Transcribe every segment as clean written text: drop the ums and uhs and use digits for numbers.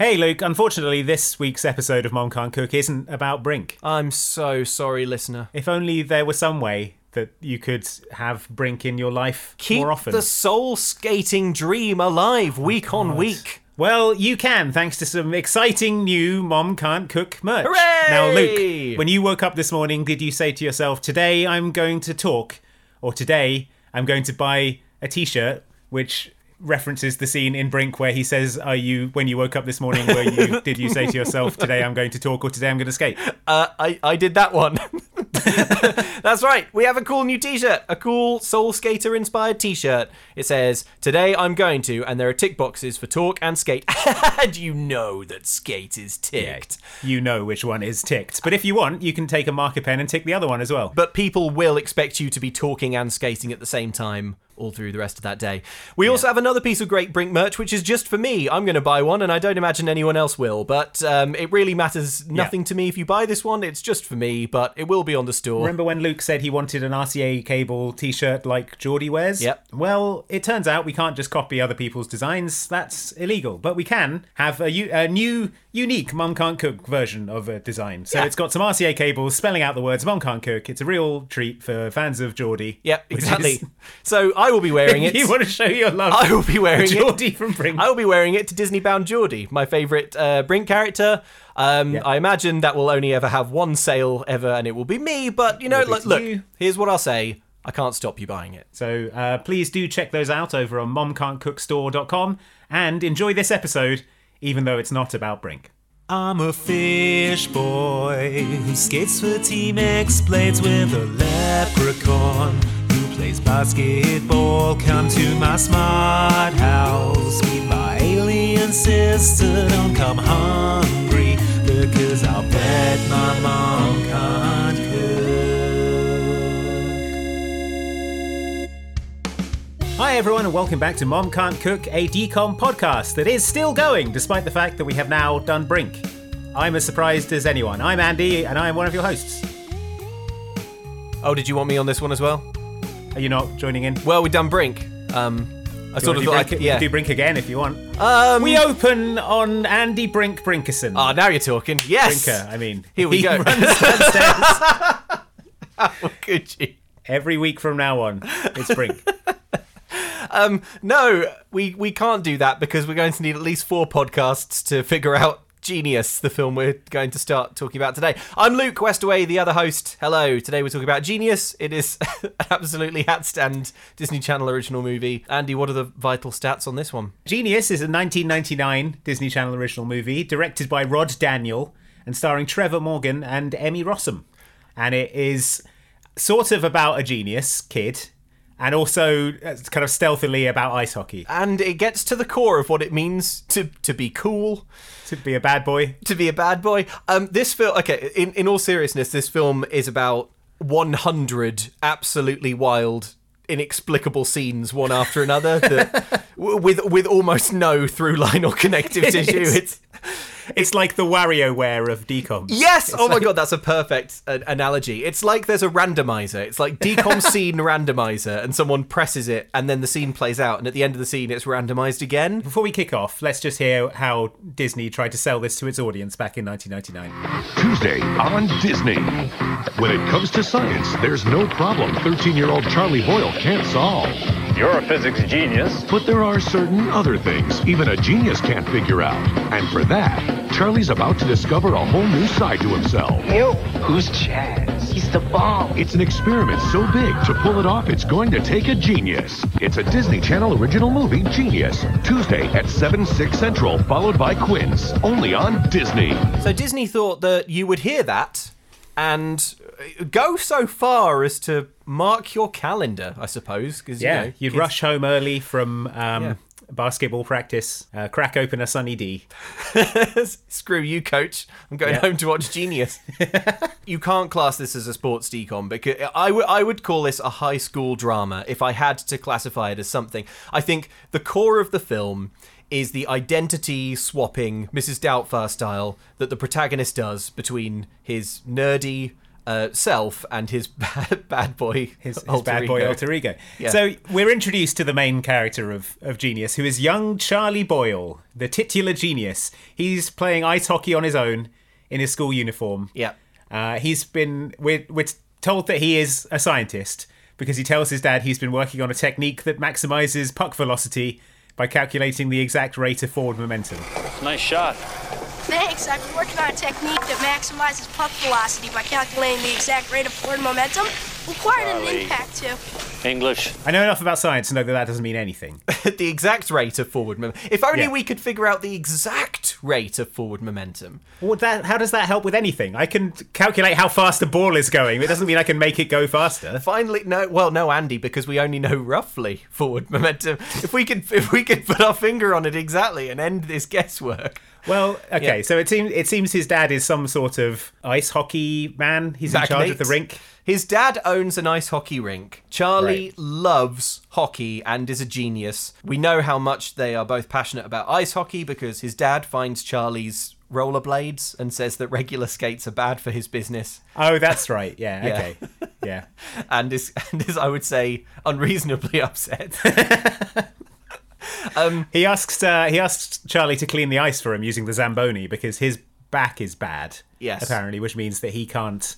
Hey, Luke, unfortunately, this week's episode of Mom Can't Cook isn't about Brink. I'm so sorry, listener. If only there were some way that you could have Brink in your life Keep more often. Keep the soul skating dream alive week on week. Well, you can, thanks to some exciting new Mom Can't Cook merch. Hooray! Now, Luke, when you woke up this morning, did you say to yourself, today I'm going to talk, or today I'm going to buy a t-shirt, which references the scene in Brink where he says, when you woke up this morning, did you say to yourself, today I'm going to talk, or today I'm going to skate? I did that one. That's right. We have a cool new t-shirt, a cool Soul Skater inspired t-shirt. It says, today I'm going to, and there are tick boxes for talk and skate. And you know that skate is ticked. Yeah, you know which one is ticked. But if you want, you can take a marker pen and tick the other one as well. But people will expect you to be talking and skating at the same time all through the rest of that day. We also have another piece of great Brink merch, which is just for me. I'm going to buy one, and I don't imagine anyone else will, but it really matters nothing to me if you buy this one. It's just for me, but it will be on the store. Remember when Luke said he wanted an RCA cable t-shirt like Geordie wears? Yep. Well, it turns out we can't just copy other people's designs. That's illegal. But we can have a new, unique Mum Can't Cook version of a design. So it's got some RCA cables spelling out the words Mum Can't Cook. It's a real treat for fans of Geordie. Yep, exactly. So I will be wearing it. You want to show your love? I will be wearing Geordie it. Geordie from Brink. I will be wearing it to Disney Bound Geordie, my favourite Brink character. I imagine that will only ever have one sale ever, and it will be me. But, you know, look, here's what I'll say. I can't stop you buying it. So please do check those out over on momcan'tcookstore.com and enjoy this episode, even though it's not about Brink. I'm a fish boy who skates for Team X Blades with a leprechaun who plays basketball. Come to my smart house, meet my alien sister. Don't come hungry because I'll bet my mom can't cook. Hi everyone and welcome back to Mom Can't Cook, a DCOM podcast that is still going despite the fact that we have now done Brink. I'm as surprised as anyone. I'm Andy and I'm one of your hosts. Oh, did you want me on this one as well? Are you not joining in? Well, we've done Brink. Do Brink again if you want. We open on Andy Brink Brinkerson. Oh, now you're talking. Yes. Brinker, I mean. Here we go. Runs downstairs. How could you? Every week from now on, it's Brink. No, we can't do that because we're going to need at least 4 podcasts to figure out Genius, the film we're going to start talking about today. I'm Luke Westaway, the other host. Hello. Today we're talking about Genius. It is an absolutely hatstand Disney Channel original movie. Andy, what are the vital stats on this one? Genius is a 1999 Disney Channel original movie directed by Rod Daniel and starring Trevor Morgan and Emmy Rossum. And it is sort of about a genius kid and also kind of stealthily about ice hockey. And it gets to the core of what it means to be cool. To be a bad boy. To be a bad boy. This film, okay, in all seriousness, this film is about 100 absolutely wild, inexplicable scenes one after another that, with almost no through line or connective tissue. It's like the WarioWare of DCOM. Yes! It's my god, that's a perfect analogy. It's like there's a randomizer. It's like DCOM scene randomizer, and someone presses it, and then the scene plays out, and at the end of the scene, it's randomized again. Before we kick off, let's just hear how Disney tried to sell this to its audience back in 1999. Tuesday on Disney. When it comes to science, there's no problem 13-year-old Charlie Boyle can't solve. You're a physics genius. But there are certain other things even a genius can't figure out. And for that, Charlie's about to discover a whole new side to himself. Yo, who's Chaz? He's the bomb. It's an experiment so big, to pull it off, it's going to take a genius. It's a Disney Channel original movie, Genius. Tuesday at 7, 6 Central, followed by Quinn's, only on Disney. So Disney thought that you would hear that and go so far as to mark your calendar, I suppose. Cause you'd rush home early from basketball practice, crack open a Sunny D. Screw you, coach. I'm going home to watch Genius. You can't class this as a sports DCOM because I would call this a high school drama if I had to classify it as something. I think the core of the film is the identity swapping Mrs. Doubtfire style that the protagonist does between his nerdy self and his bad boy alter ego. Yeah. So we're introduced to the main character of Genius, who is young Charlie Boyle, the titular genius. He's playing ice hockey on his own in his school uniform. Yeah. We're told that he is a scientist because he tells his dad he's been working on a technique that maximizes puck velocity by calculating the exact rate of forward momentum. Nice shot. Thanks, I've been working on a technique that maximizes puck velocity by calculating the exact rate of forward momentum required in an impact too. English. I know enough about science to know that doesn't mean anything. The exact rate of forward momentum. If only we could figure out the exact rate of forward momentum. How does that help with anything? I can calculate how fast the ball is going. It doesn't mean I can make it go faster. Finally, no, Andy, because we only know roughly forward momentum. If we could put our finger on it exactly and end this guesswork. Well, okay, so it seems his dad is some sort of ice hockey man. He's in charge of the rink. His dad owns an ice hockey rink. Charlie loves hockey and is a genius. We know how much they are both passionate about ice hockey because his dad finds Charlie's rollerblades and says that regular skates are bad for his business. Oh, that's right. Yeah, okay. Yeah. And is, I would say, unreasonably upset. He asks Charlie to clean the ice for him using the Zamboni because his back is bad, apparently, which means that he can't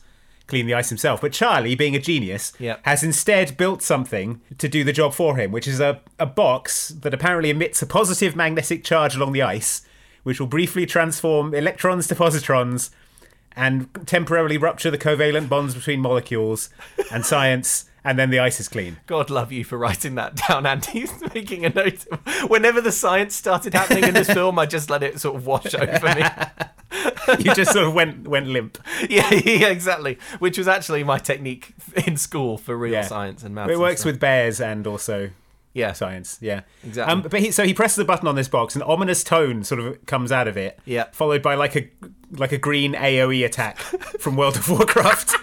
clean the ice himself. But Charlie, being a genius, has instead built something to do the job for him, which is a box that apparently emits a positive magnetic charge along the ice, which will briefly transform electrons to positrons and temporarily rupture the covalent bonds between molecules. And science... And then the ice is clean. God love you for writing that down, Andy. Making a note. Whenever the science started happening in this film, I just let it sort of wash over me. You just sort of went limp. Yeah, exactly. Which was actually my technique in school for real science and maths. It works with bears and also science. Yeah, exactly. So he presses a button on this box, an ominous tone sort of comes out of it. Yeah, followed by like a green AOE attack from World of Warcraft.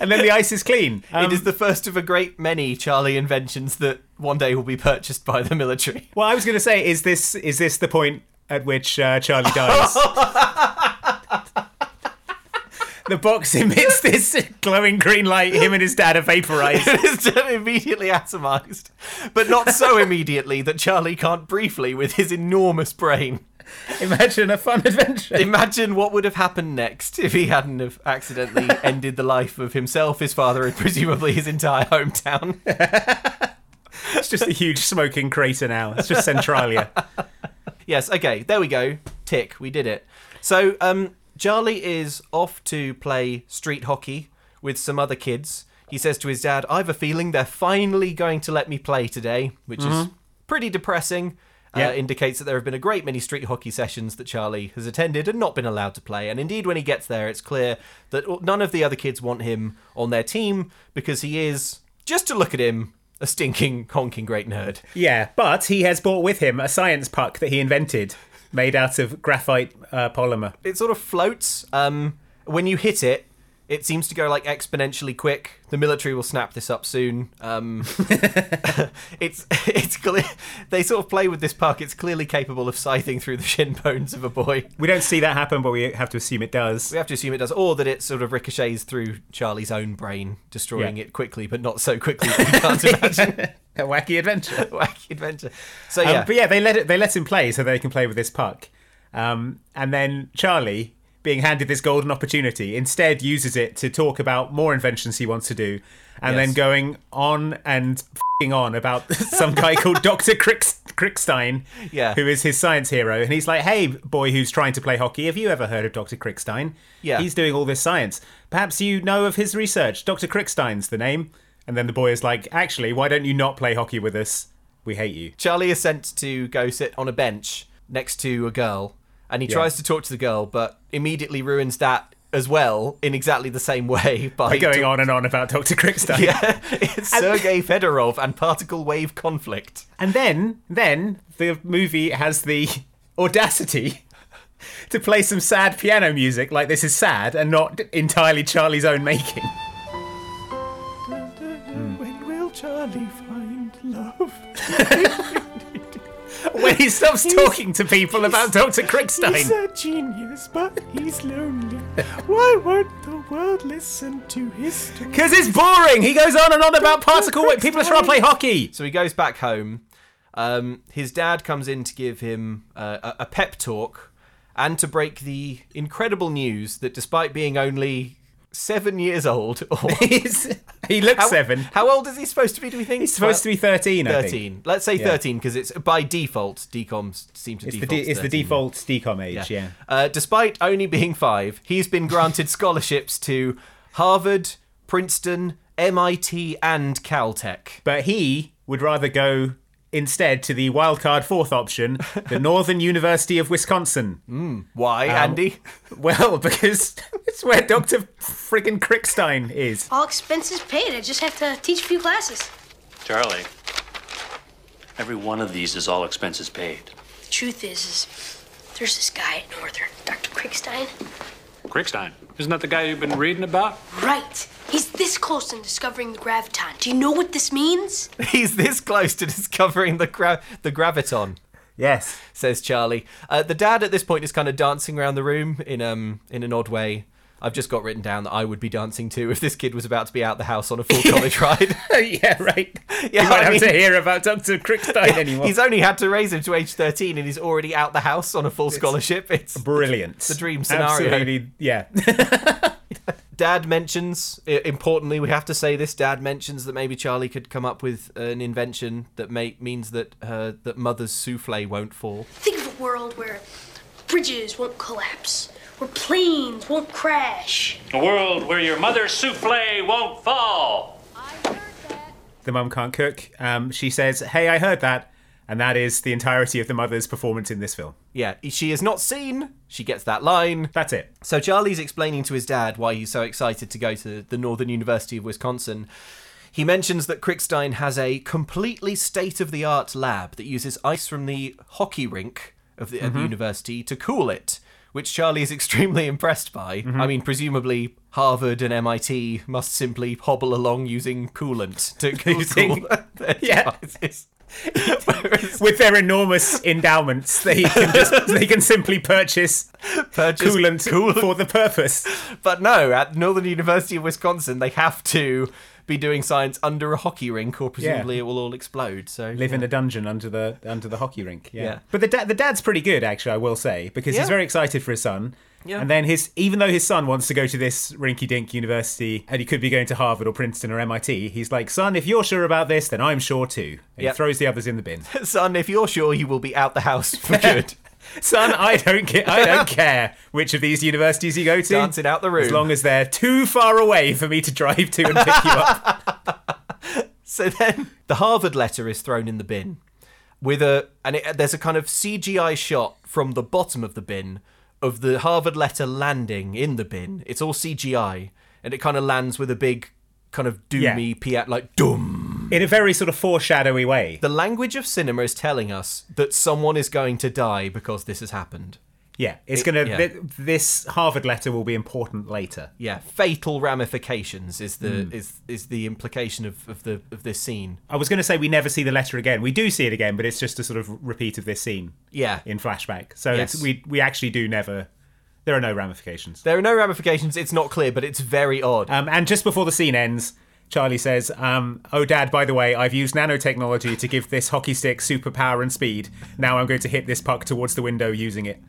And then the ice is clean. It is the first of a great many Charlie inventions that one day will be purchased by the military. Well, I was going to say, is this the point at which Charlie dies? The box emits this glowing green light. Him and his dad are vaporized. It's immediately atomized. But not so immediately that Charlie can't briefly with his enormous brain. Imagine a fun adventure. Imagine what would have happened next if he hadn't have accidentally ended the life of himself, his father, and presumably his entire hometown. It's just a huge smoking crater now. It's just Centralia. Yes, okay, there we go. Tick, we did it. So Charlie is off to play street hockey with some other kids. He says to his dad, I've a feeling they're finally going to let me play today, which is pretty depressing. Indicates that there have been a great many street hockey sessions that Charlie has attended and not been allowed to play. And indeed, when he gets there, it's clear that none of the other kids want him on their team because he is, just to look at him, a stinking, honking great nerd. Yeah, but he has brought with him a science puck that he invented, made out of graphite polymer. It sort of floats. When you hit it, it seems to go like exponentially quick. The military will snap this up soon. It's clear they sort of play with this puck. It's clearly capable of scything through the shin bones of a boy. We don't see that happen, but we have to assume it does. Or that it sort of ricochets through Charlie's own brain, destroying it quickly, but not so quickly that you can't imagine. A wacky adventure. So but yeah, they let him play so they can play with this puck, and then Charlie, being handed this golden opportunity, instead uses it to talk about more inventions he wants to do, and then going on and f***ing on about some guy called Dr. Crickstein, who is his science hero. And he's like, hey, boy who's trying to play hockey, have you ever heard of Dr. Crickstein? Yeah. He's doing all this science. Perhaps you know of his research. Dr. Crickstein's the name. And then the boy is like, actually, why don't you not play hockey with us? We hate you. Charlie is sent to go sit on a bench next to a girl. And he tries to talk to the girl, but immediately ruins that as well in exactly the same way by going on and on about Dr. Crickstein. Yeah, it's Sergei Fedorov and particle wave conflict. And then the movie has the audacity to play some sad piano music, like this is sad and not entirely Charlie's own making. When will Charlie find love? when he stops talking to people about Dr. Crickstein. He's a genius, but he's lonely. Why won't the world listen to his story? Because it's boring. He goes on and on about particle weight. People are trying to play hockey. So he goes back home. His dad comes in to give him a pep talk and to break the incredible news that despite being only 7 years old, or he looks seven. How old is he supposed to be, do we think? He's supposed to be 13, I think. 13. Let's say 13, because it's by default, decoms seem to default. It's the default decom age, yeah. Despite only being 5, he's been granted scholarships to Harvard, Princeton, MIT, and Caltech. But he would rather go instead to the wildcard fourth option, the Northern University of Wisconsin. Why, Andy? Well, because it's where Dr. friggin' Crickstein is. All expenses paid. I just have to teach a few classes. Charlie, every one of these is all expenses paid. The truth is there's this guy at Northern, Dr. Crickstein. Crickstein? Isn't that the guy you've been reading about? Right. He's this close to discovering the Graviton. Do you know what this means? He's this close to discovering the Graviton. Yes, says Charlie. The dad at this point is kind of dancing around the room in an odd way. I've just got written down that I would be dancing too if this kid was about to be out the house on a full college ride. Yeah, right. Yeah, I don't have to hear about Dr. Crickstein anymore. He's only had to raise him to age 13 and he's already out the house on a full scholarship. It's brilliant. The dream scenario. Absolutely, yeah. Dad mentions, importantly, we have to say this, Dad mentions that maybe Charlie could come up with an invention that means that Mother's souffle won't fall. Think of a world where bridges won't collapse. Where planes won't crash. A world where your mother's souffle won't fall. I heard that. The Mom Can't Cook. She says, hey, I heard that. And that is the entirety of the mother's performance in this film. Yeah, she is not seen. She gets that line. That's it. So Charlie's explaining to his dad why he's so excited to go to the Northern University of Wisconsin. He mentions that Crickstein has a completely state-of-the-art lab that uses ice from the hockey rink at the university to cool it, which Charlie is extremely impressed by. Mm-hmm. I mean, presumably Harvard and MIT must simply hobble along using coolant to cool their devices. Whereas, with their enormous endowments, they can simply purchase coolant for the purpose. But no, at Northern University of Wisconsin, they have to be doing science under a hockey rink, or presumably it will all explode. So live in a dungeon under the hockey rink. Yeah, yeah. But the dad's pretty good, actually, I will say, because he's very excited for his son. Yeah. And then even though his son wants to go to this rinky-dink university, and he could be going to Harvard or Princeton or MIT, he's like, son, if you're sure about this, then I'm sure too. And he throws the others in the bin. Son, if you're sure, you will be out the house for good. Son, I don't care which of these universities you go to. Dancing out the room. As long as they're too far away for me to drive to and pick you up. So then the Harvard letter is thrown in the bin. There's a kind of CGI shot from the bottom of the bin of the Harvard letter landing in the bin. It's all CGI. And it kind of lands with a big kind of doomy doom. In a very sort of foreshadowy way. The language of cinema is telling us that someone is going to die because this has happened. Yeah, this Harvard letter will be important later. Yeah, fatal ramifications is the implication of this scene. I was going to say we never see the letter again. We do see it again, but it's just a sort of repeat of this scene. Yeah, in flashback. So we actually do never. There are no ramifications. There are no ramifications. It's not clear, but it's very odd. And just before the scene ends, Charlie says, oh, Dad, by the way, I've used nanotechnology to give this hockey stick superpower and speed. Now I'm going to hit this puck towards the window using it.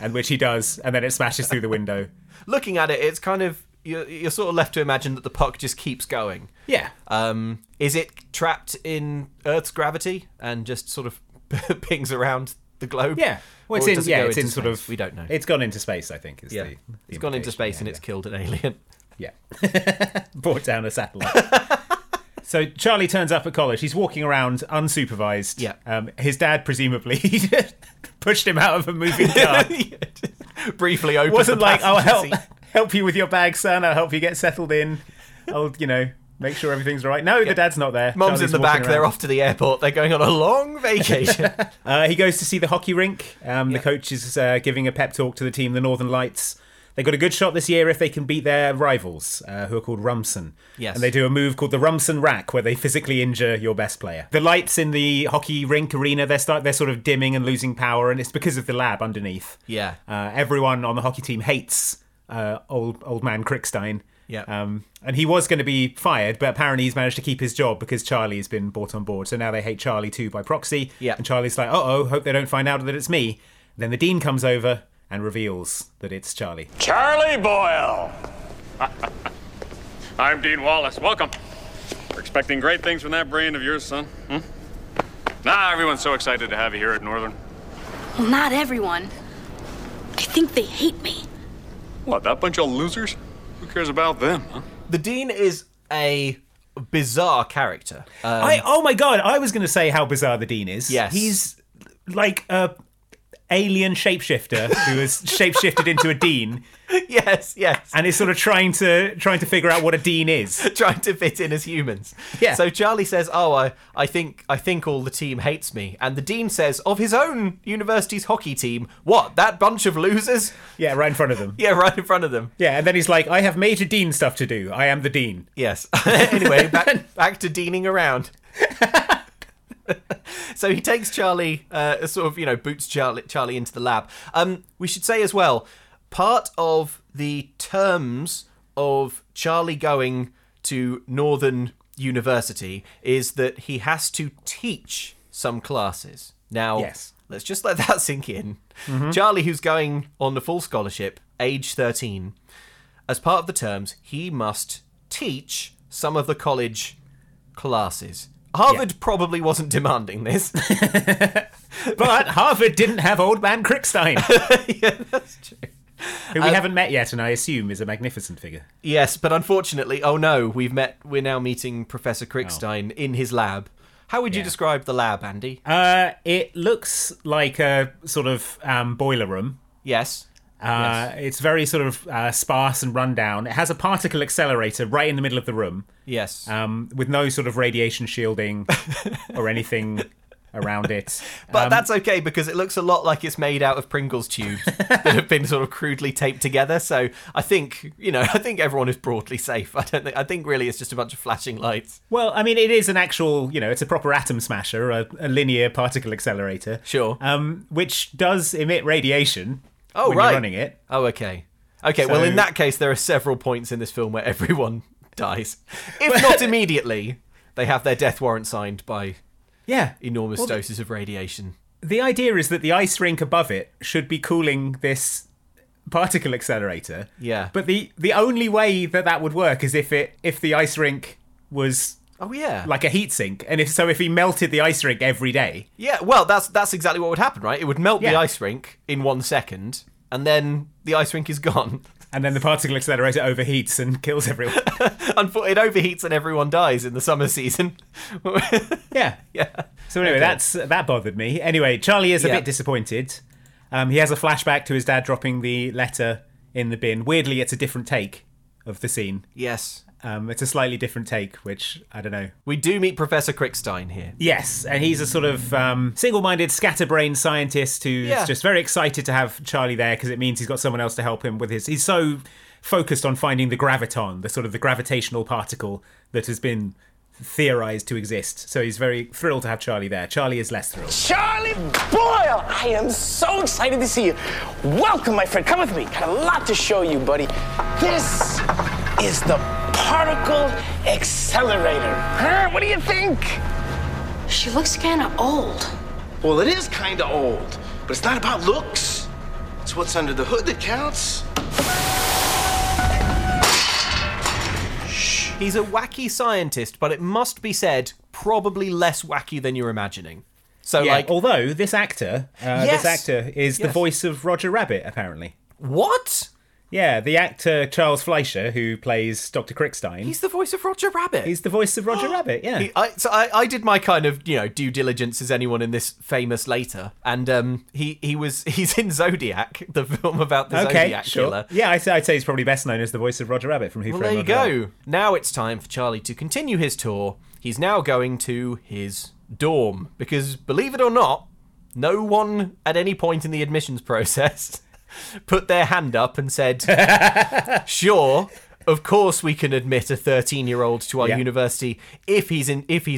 And which he does, and then it smashes through the window. Looking at it, it's kind of, you're sort of left to imagine that the puck just keeps going. Yeah. Is it trapped in Earth's gravity and just sort of pings around the globe? Yeah. Well, it's in sort of... We don't know. It's gone into space, I think. It's gone into space and it's killed an alien. Yeah. Brought down a satellite. So Charlie turns up at college. He's walking around unsupervised. Yeah. His dad presumably pushed him out of a moving car. Briefly opened the passenger seat. Wasn't like, I'll help you with your bag, son. I'll help you get settled in. I'll, make sure everything's right. No, the dad's not there. Mom's Charlie's in the back. Around. They're off to the airport. They're going on a long vacation. He goes to see the hockey rink. The coach is giving a pep talk to the team, the Northern Lights. They've got a good shot this year if they can beat their rivals, who are called Rumson. Yes. And they do a move called the Rumson Rack, where they physically injure your best player. The lights in the hockey rink arena, they're sort of dimming and losing power, and it's because of the lab underneath. Yeah. Everyone on the hockey team hates old man Crickstein. Yeah. And he was going to be fired, but apparently he's managed to keep his job because Charlie's been brought on board. So now they hate Charlie too by proxy. Yeah. And Charlie's like, uh-oh, hope they don't find out that it's me. Then the dean comes over and reveals that it's Charlie. Charlie Boyle! I'm Dean Wallace. Welcome. We're expecting great things from that brain of yours, son. Everyone's so excited to have you here at Northern. Well, not everyone. I think they hate me. What, that bunch of losers? Who cares about them, huh? The Dean is a bizarre character. Oh my God, I was going to say how bizarre the Dean is. Yes. He's like a alien shapeshifter who has shapeshifted into a Dean. Yes, yes. And is sort of trying to figure out what a Dean is. Trying to fit in as humans. Yeah. So Charlie says, I think all the team hates me. And the Dean says, of his own university's hockey team, what, that bunch of losers? Yeah, right in front of them. Yeah, and then he's like, I have major Dean stuff to do. I am the Dean. Yes. Anyway, back to Deaning around. So he takes Charlie, boots Charlie into the lab. We should say as well, part of the terms of Charlie going to Northern University is that he has to teach some classes. Now, yes. Let's just let that sink in. Mm-hmm. Charlie, who's going on the full scholarship, age 13, as part of the terms, he must teach some of the college classes. Harvard probably wasn't demanding this. But Harvard didn't have old man Crickstein. Yeah, that's true. Who we haven't met yet, and I assume is a magnificent figure. Yes, but unfortunately, we're now meeting Professor Crickstein in his lab. How would you describe the lab, Andy? It looks like a sort of boiler room. Yes. Yes. It's very sort of sparse and rundown. It has a particle accelerator right in the middle of the room. Yes. With no sort of radiation shielding or anything around it. But that's okay because it looks a lot like it's made out of Pringles tubes that have been sort of crudely taped together. So I think everyone is broadly safe. I think really it's just a bunch of flashing lights. Well, I mean, it is an actual, it's a proper atom smasher, a linear particle accelerator. Sure. Which does emit radiation. Oh, when right. You're running it. Oh, okay. Okay, so, well, in that case, there are several points in this film where everyone dies. If not immediately, they have their death warrant signed by enormous doses of radiation. The idea is that the ice rink above it should be cooling this particle accelerator. Yeah. But the only way that would work is if the ice rink was... Oh, yeah. Like a heat sink. And if he melted the ice rink every day. Yeah, well, that's exactly what would happen, right? It would melt the ice rink in 1 second, and then the ice rink is gone. And then the particle accelerator overheats and kills everyone. It overheats and everyone dies in the summer season. Yeah. Yeah. So anyway, that bothered me. Anyway, Charlie is a bit disappointed. He has a flashback to his dad dropping the letter in the bin. Weirdly, it's a different take of the scene. Yes. It's a slightly different take, which, I don't know. We do meet Professor Crickstein here. Yes, and he's a sort of single-minded, scatterbrained scientist who's just very excited to have Charlie there because it means he's got someone else to help him with his... He's so focused on finding the graviton, the sort of the gravitational particle that has been theorized to exist. So he's very thrilled to have Charlie there. Charlie is less thrilled. Charlie Boyle! I am so excited to see you. Welcome, my friend. Come with me. Got a lot to show you, buddy. This is the particle accelerator. Huh? What do you think? She looks kind of old. Well, it is kind of old, but it's not about looks. It's what's under the hood that counts. Shh. He's a wacky scientist, but it must be said, probably less wacky than you're imagining. So, although this actor, is the voice of Roger Rabbit, apparently. What? Yeah, the actor Charles Fleischer, who plays Dr. Crickstein. He's the voice of Roger Rabbit. Yeah. I did my kind of, due diligence as anyone in this famous later. And he's in Zodiac, the film about the Zodiac killer. Yeah, I'd say he's probably best known as the voice of Roger Rabbit from Who Framed Roger Rabbit. Well, there you go. Now it's time for Charlie to continue his tour. He's now going to his dorm. Because, believe it or not, no one at any point in the admissions process... put their hand up and said, sure, of course we can admit a 13-year-old to our university. If he's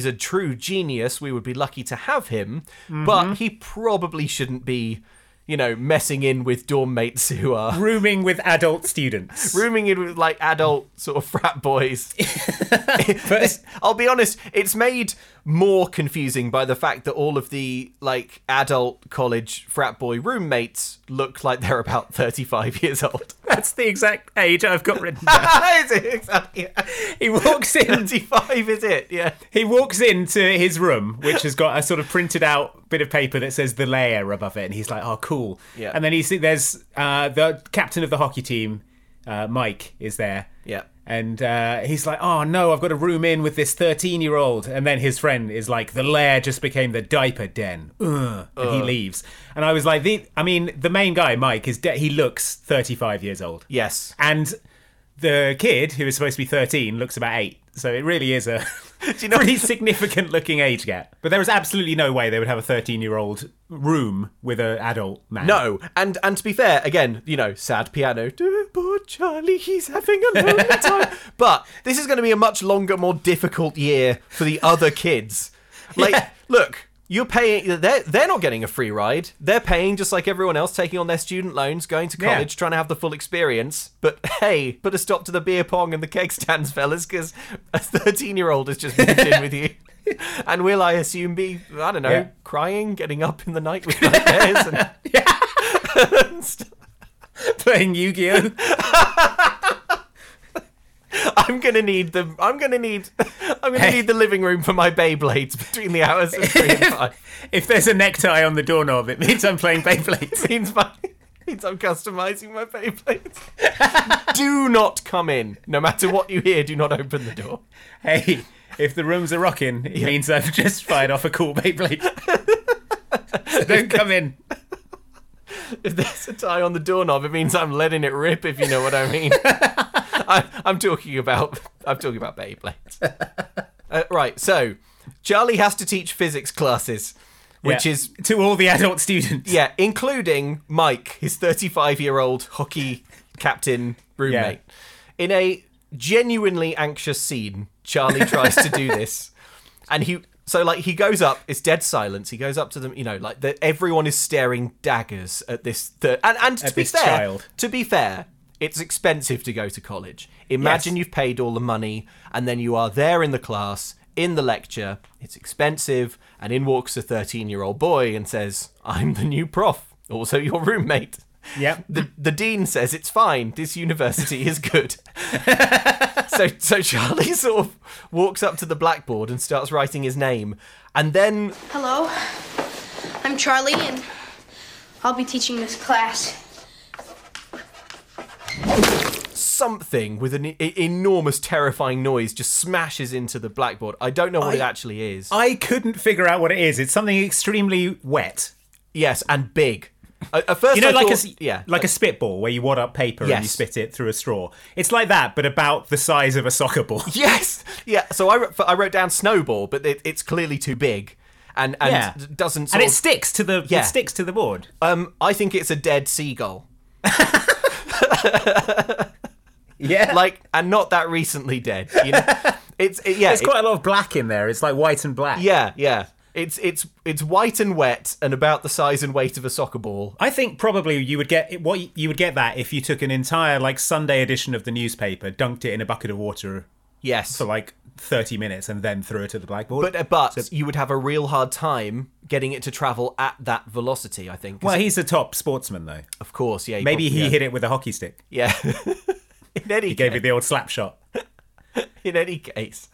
a true genius, we would be lucky to have him, but he probably shouldn't be, you know, messing in with dorm mates who are... rooming with adult students. Rooming in with, like, adult sort of frat boys. This, I'll be honest, it's made more confusing by the fact that all of the, like, adult college frat boy roommates look like they're about 35 years old. That's the exact age I've got written down. Is it? Exactly. Yeah. He walks in... 35 is it, yeah. He walks into his room, which has got a sort of printed out bit of paper that says the layer above it, and he's like, oh, cool. Yeah. And then he see there's the captain of the hockey team, Mike, is there. Yeah. And he's like, oh, no, I've got to room in with this 13-year-old. And then his friend is like, the lair just became the diaper den. Ugh. And he leaves. And I was like, the main guy, Mike, he looks 35 years old. Yes. And the kid, who is supposed to be 13, looks about 8. So it really is a pretty significant-looking age gap. But there is absolutely no way they would have a 13-year-old room with an adult man. No, and to be fair, again, you know, sad piano. Poor Charlie, he's having a lonely time. But this is going to be a much longer, more difficult year for the other kids. Like, look, you're paying. They're not getting a free ride. They're paying just like everyone else, taking on their student loans, going to college, trying to have the full experience. But hey, put a stop to the beer pong and the keg stands, fellas, because a 13-year-old has just moved in with you. And will, I assume, be, I don't know, crying, getting up in the night with nightmares and, and stuff. Playing Yu-Gi-Oh! I'm gonna need the living room for my Beyblades between the hours of 3 and 5. If there's a necktie on the doorknob, it means I'm playing Beyblades. Means I'm customising my Beyblades. Do not come in. No matter what you hear, do not open the door. Hey, if the rooms are rocking, it means I've just fired off a cool Beyblade. So don't come in. If there's a tie on the doorknob, it means I'm letting it rip, if you know what I mean. I'm talking about Beyblades. Right, so Charlie has to teach physics classes, which is... to all the adult students. Yeah, including Mike, his 35-year-old hockey captain roommate. Yeah. In a genuinely anxious scene, Charlie tries to do this, and he... So, like, he goes up, it's dead silence. He goes up to them, you know, like, everyone is staring daggers at this. To be fair, it's expensive to go to college. Imagine you've paid all the money, and then you are there in the class, in the lecture. It's expensive, and in walks a 13-year-old boy and says, I'm the new prof, also your roommate. Yep. The dean says it's fine. This university is good. So Charlie sort of walks up to the blackboard and starts writing his name, and then... Hello, I'm Charlie, and I'll be teaching this class. Something with an enormous, terrifying noise just smashes into the blackboard. I don't know what it actually is. I couldn't figure out what it is. It's something extremely wet. Yes, and big. At first, you know, like a spitball where you wad up paper and you spit it through a straw. It's like that, but about the size of a soccer ball. Yes, yeah. So I wrote down snowball, but it's clearly too big, and doesn't. And it sticks to the board. I think it's a dead seagull. Yeah, like, and not that recently dead. You know, there's quite a lot of black in there. It's like white and black. Yeah, yeah. It's white and wet and about the size and weight of a soccer ball. I think probably you would get that if you took an entire, like, Sunday edition of the newspaper, dunked it in a bucket of water. Yes. For like 30 minutes and then threw it at the blackboard. But you would have a real hard time getting it to travel at that velocity, I think. Well, he's a top sportsman though. Of course, yeah. Maybe he hit it with a hockey stick. Yeah. He gave it the old slap shot. In any case,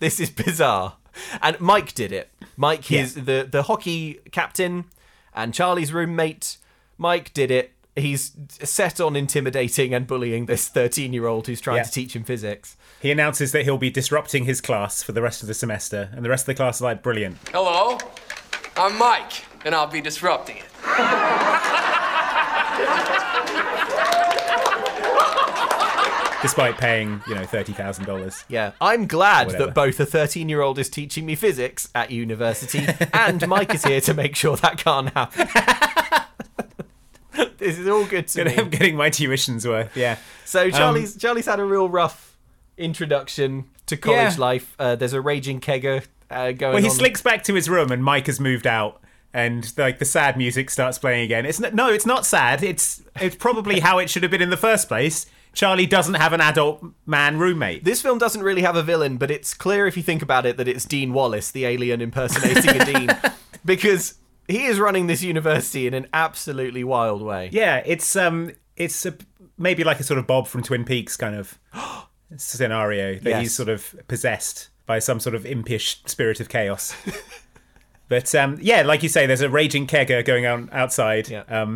this is bizarre. And Mike did it. Mike is the hockey captain and Charlie's roommate. Mike did it. He's set on intimidating and bullying this 13-year-old who's trying to teach him physics. He announces that he'll be disrupting his class for the rest of the semester, and the rest of the class is like, brilliant. Hello, I'm Mike, and I'll be disrupting it. Despite paying, you know, $30,000. Yeah. I'm glad that both a 13-year-old is teaching me physics at university and Mike is here to make sure that can't happen. This is all good to me. I'm getting my tuition's worth, yeah. So Charlie's had a real rough introduction to college life. There's a raging kegger going on. Well, he slinks back to his room and Mike has moved out. And like the sad music starts playing again. It's not sad. It's probably how it should have been in the first place. Charlie doesn't have an adult man roommate. This film doesn't really have a villain, but it's clear if you think about it that it's Dean Wallace, the alien impersonating a dean, because he is running this university in an absolutely wild way. Yeah, it's maybe like a sort of Bob from Twin Peaks kind of scenario that he's sort of possessed by some sort of impish spirit of chaos. But like you say, there's a raging kegger going on outside. Yeah.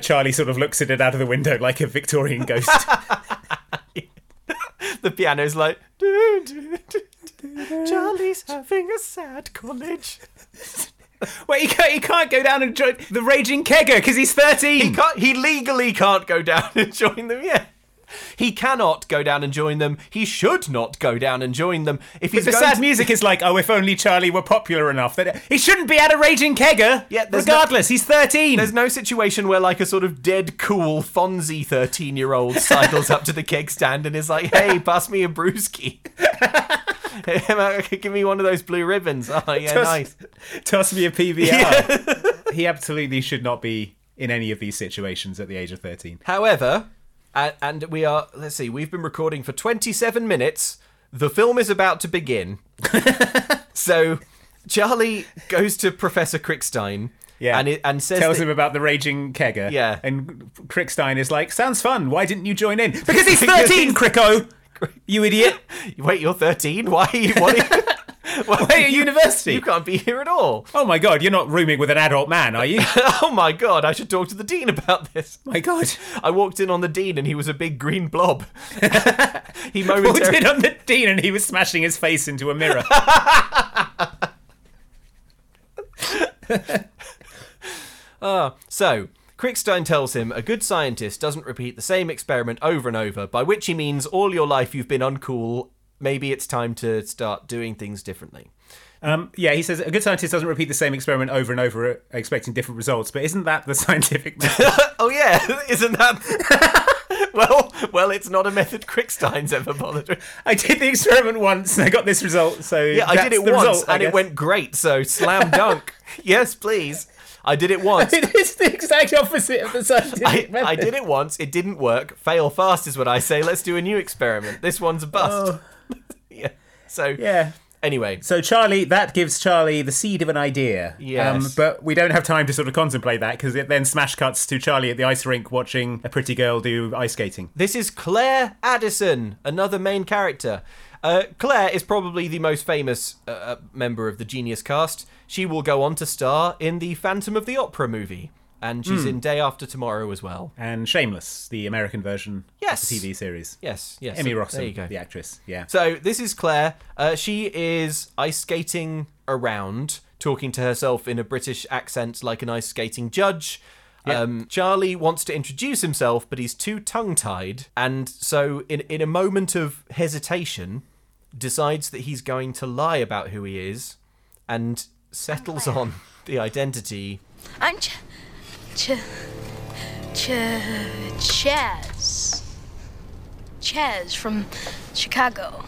Charlie sort of looks at it out of the window like a Victorian ghost. The piano's like, doo, doo, doo, doo. Charlie's having a sad college. Well, he can't go down and join the raging kegger because he's 13. He legally can't go down and join them. Yeah. He cannot go down and join them. He should not go down and join them. Sad music is like, oh, if only Charlie were popular enough. That he shouldn't be at a raging kegger, regardless. He's 13. There's no situation where like a sort of dead cool Fonzie 13-year-old sidles up to the keg stand and is like, hey, pass me a brewski. Give me one of those blue ribbons. Oh, yeah, nice. Toss me a PBR. Yeah. He absolutely should not be in any of these situations at the age of 13. However... And we are, let's see, we've been recording for 27 minutes. The film is about to begin. So Charlie goes to Professor Crickstein and says... Tells him about the raging kegger. Yeah. And Crickstein is like, sounds fun. Why didn't you join in? Because he's 13, Cricko! You idiot. Wait, you're 13? Why are you at university? You can't be here at all. Oh my god, you're not rooming with an adult man, are you? Oh my god, I should talk to the dean about this. My god. I walked in on the dean and he was a big green blob. He walked in on the dean and he was smashing his face into a mirror. So, Crickstein tells him a good scientist doesn't repeat the same experiment over and over, by which he means all your life you've been uncool. Maybe it's time to start doing things differently. He says a good scientist doesn't repeat the same experiment over and over, expecting different results. But isn't that the scientific method? Oh, yeah. Isn't that... well, it's not a method Crickstein's ever bothered with. I did the experiment once and I got this result, so yeah, I did it once and it went great, so slam dunk. Yes, please. I did it once. It is the exact opposite of the scientific method. I did it once. It didn't work. Fail fast is what I say. Let's do a new experiment. This one's a bust. Oh. Yeah. So yeah. Anyway. So Charlie, that gives Charlie the seed of an idea. Yes. But we don't have time to sort of contemplate that because it then smash cuts to Charlie at the ice rink watching a pretty girl do ice skating. This is Claire Addison, another main character. Claire is probably the most famous member of the Genius cast. She will go on to star in the Phantom of the Opera movie. And she's in Day After Tomorrow as well. And Shameless, the American version of the TV series. Yes. Emmy Rossum, there you go. The actress, yeah. So this is Claire. She is ice skating around, talking to herself in a British accent like an ice skating judge. Yep. Charlie wants to introduce himself, but he's too tongue-tied. And so in a moment of hesitation, decides that he's going to lie about who he is and settles on the identity. I'm... Chaz from Chicago.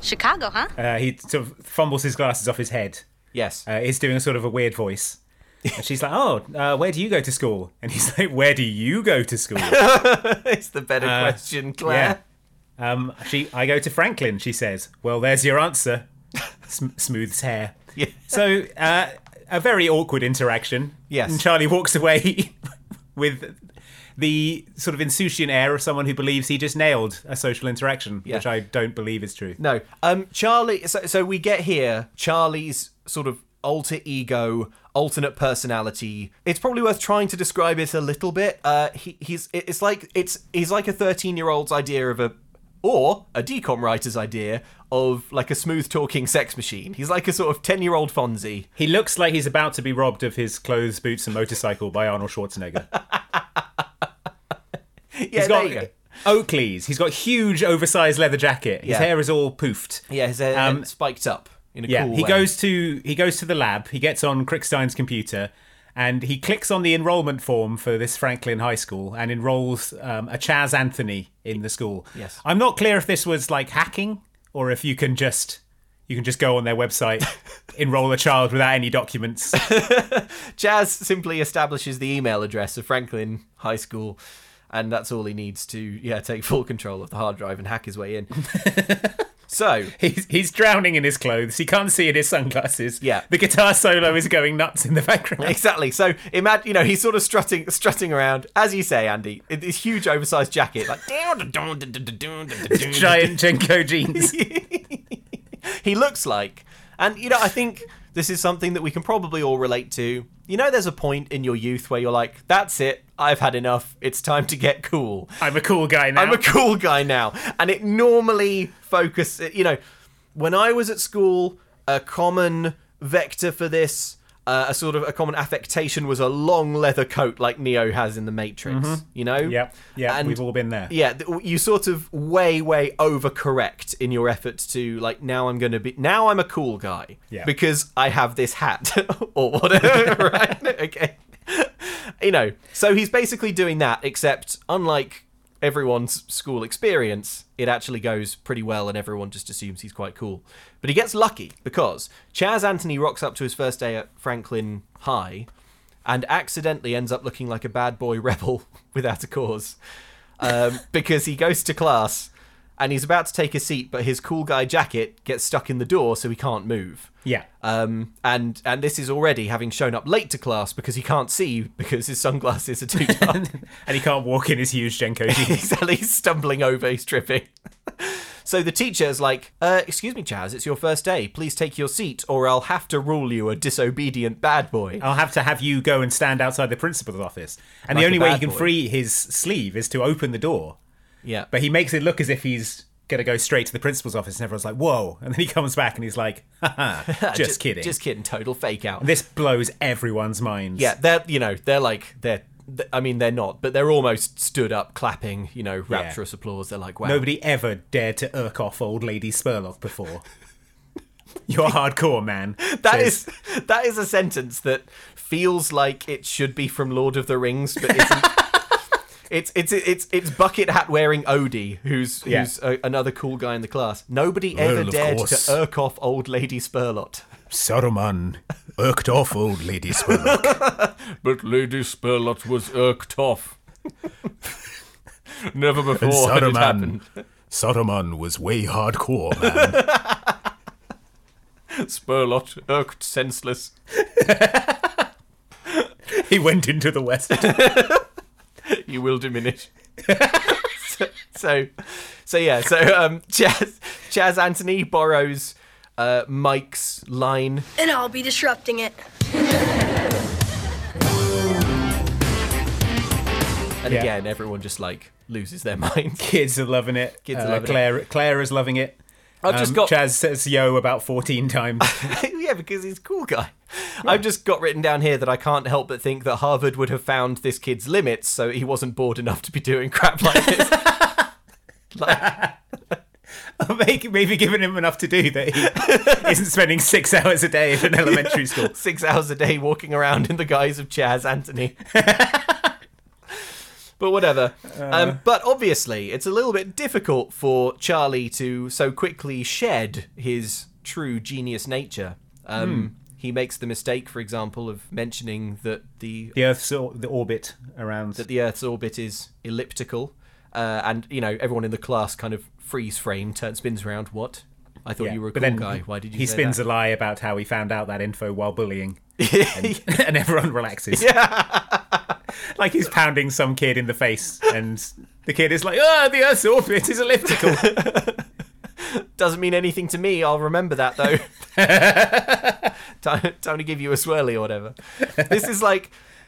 Chicago, huh? He sort of fumbles his glasses off his head. Yes. He's doing a sort of a weird voice. And she's like, oh, where do you go to school? And he's like, where do you go to school? It's the better question, Claire. Yeah. I go to Franklin, she says. Well, there's your answer. Smooths hair. Yeah. So... a very awkward interaction. Yes. And Charlie walks away with the sort of insouciant air of someone who believes he just nailed a social interaction, which I don't believe is true. No. Charlie... So we get here Charlie's sort of alter ego, alternate personality. It's probably worth trying to describe it a little bit. He's like a 13-year-old's idea of a decom writer's idea of like a smooth talking sex machine. He's like a sort of 10-year-old Fonzie. He looks like he's about to be robbed of his clothes, boots and motorcycle by Arnold Schwarzenegger. He's got Oakleys. He's got huge oversized leather jacket. His hair is all poofed. Yeah, his hair spiked up in a cool way. He goes to the lab. He gets on Crickstein's computer And he clicks on the enrollment form for this Franklin High School and enrolls a Chaz Anthony in the school. Yes. I'm not clear if this was like hacking or if you can just go on their website, enroll a child without any documents. Chaz simply establishes the email address of Franklin High School, and that's all he needs to take full control of the hard drive and hack his way in. So he's drowning in his clothes. He can't see in his sunglasses. Yeah, the guitar solo is going nuts in the background. Exactly. So imagine, he's sort of strutting around, as you say, Andy, in this huge oversized jacket, like giant Jenko jeans. He looks like, and I think this is something that we can probably all relate to. There's a point in your youth where you're like, that's it. I've had enough. It's time to get cool. I'm a cool guy now. And it normally focuses, when I was at school, a common vector for this, a common affectation was a long leather coat like Neo has in The Matrix, mm-hmm. Yep. Yeah, and we've all been there. Yeah, you sort of way overcorrect in your efforts to, now I'm a cool guy because I have this hat or whatever, right? Okay. So he's basically doing that, except unlike everyone's school experience, it actually goes pretty well and everyone just assumes he's quite cool. But he gets lucky because Chaz Anthony rocks up to his first day at Franklin High and accidentally ends up looking like a bad boy rebel without a cause, because he goes to class and he's about to take a seat, but his cool guy jacket gets stuck in the door, so he can't move. Yeah. And this is already having shown up late to class because he can't see because his sunglasses are too dark. And he can't walk in his huge Jenko jeans. Exactly. He's stumbling over, he's tripping. So the teacher's like, excuse me, Chaz, it's your first day. Please take your seat or I'll have to rule you a disobedient bad boy. I'll have to have you go and stand outside the principal's office. And like the only way he can free his sleeve is to open the door. Yeah, but he makes it look as if he's going to go straight to the principal's office, and everyone's like, whoa. And then he comes back and he's like, haha, just kidding. Just kidding, total fake out. And this blows everyone's minds. Yeah, they're not, but they're almost stood up clapping, rapturous applause. They're like, wow. Nobody ever dared to irk off old lady Spurlock before. You're hardcore, man. That is a sentence that feels like it should be from Lord of the Rings, but isn't. It's bucket hat wearing Odie, who's another cool guy in the class. Nobody ever dared to irk off old lady Spurlock. Saruman irked off old lady Spurlock, but lady Spurlock was irked off. Never before had it happened. Saruman was way hardcore, man. Spurlock irked senseless. He went into the west. You will diminish. So Chaz Anthony borrows Mike's line. And I'll be disrupting it. And again, everyone just loses their mind. Kids are loving it. Claire is loving it. I've just got... Chaz says yo about 14 times. Yeah, because he's a cool guy. Yeah. I've just got written down here that I can't help but think that Harvard would have found this kid's limits, so he wasn't bored enough to be doing crap like this. Maybe giving him enough to do that he isn't spending 6 hours a day in an elementary school. 6 hours a day walking around in the guise of Chaz Anthony. But whatever. But obviously, it's a little bit difficult for Charlie to so quickly shed his true genius nature. He makes the mistake, for example, of mentioning that the Earth's orbit is elliptical, and everyone in the class kind of freeze frame, spins around. What? I thought you were a cool guy. Why did you? He say spins that? A lie about how he found out that info while bullying, and everyone relaxes. Yeah. Like he's pounding some kid in the face and the kid is like, the Earth's orbit is elliptical. Doesn't mean anything to me. I'll remember that, though. Time to give you a swirly or whatever.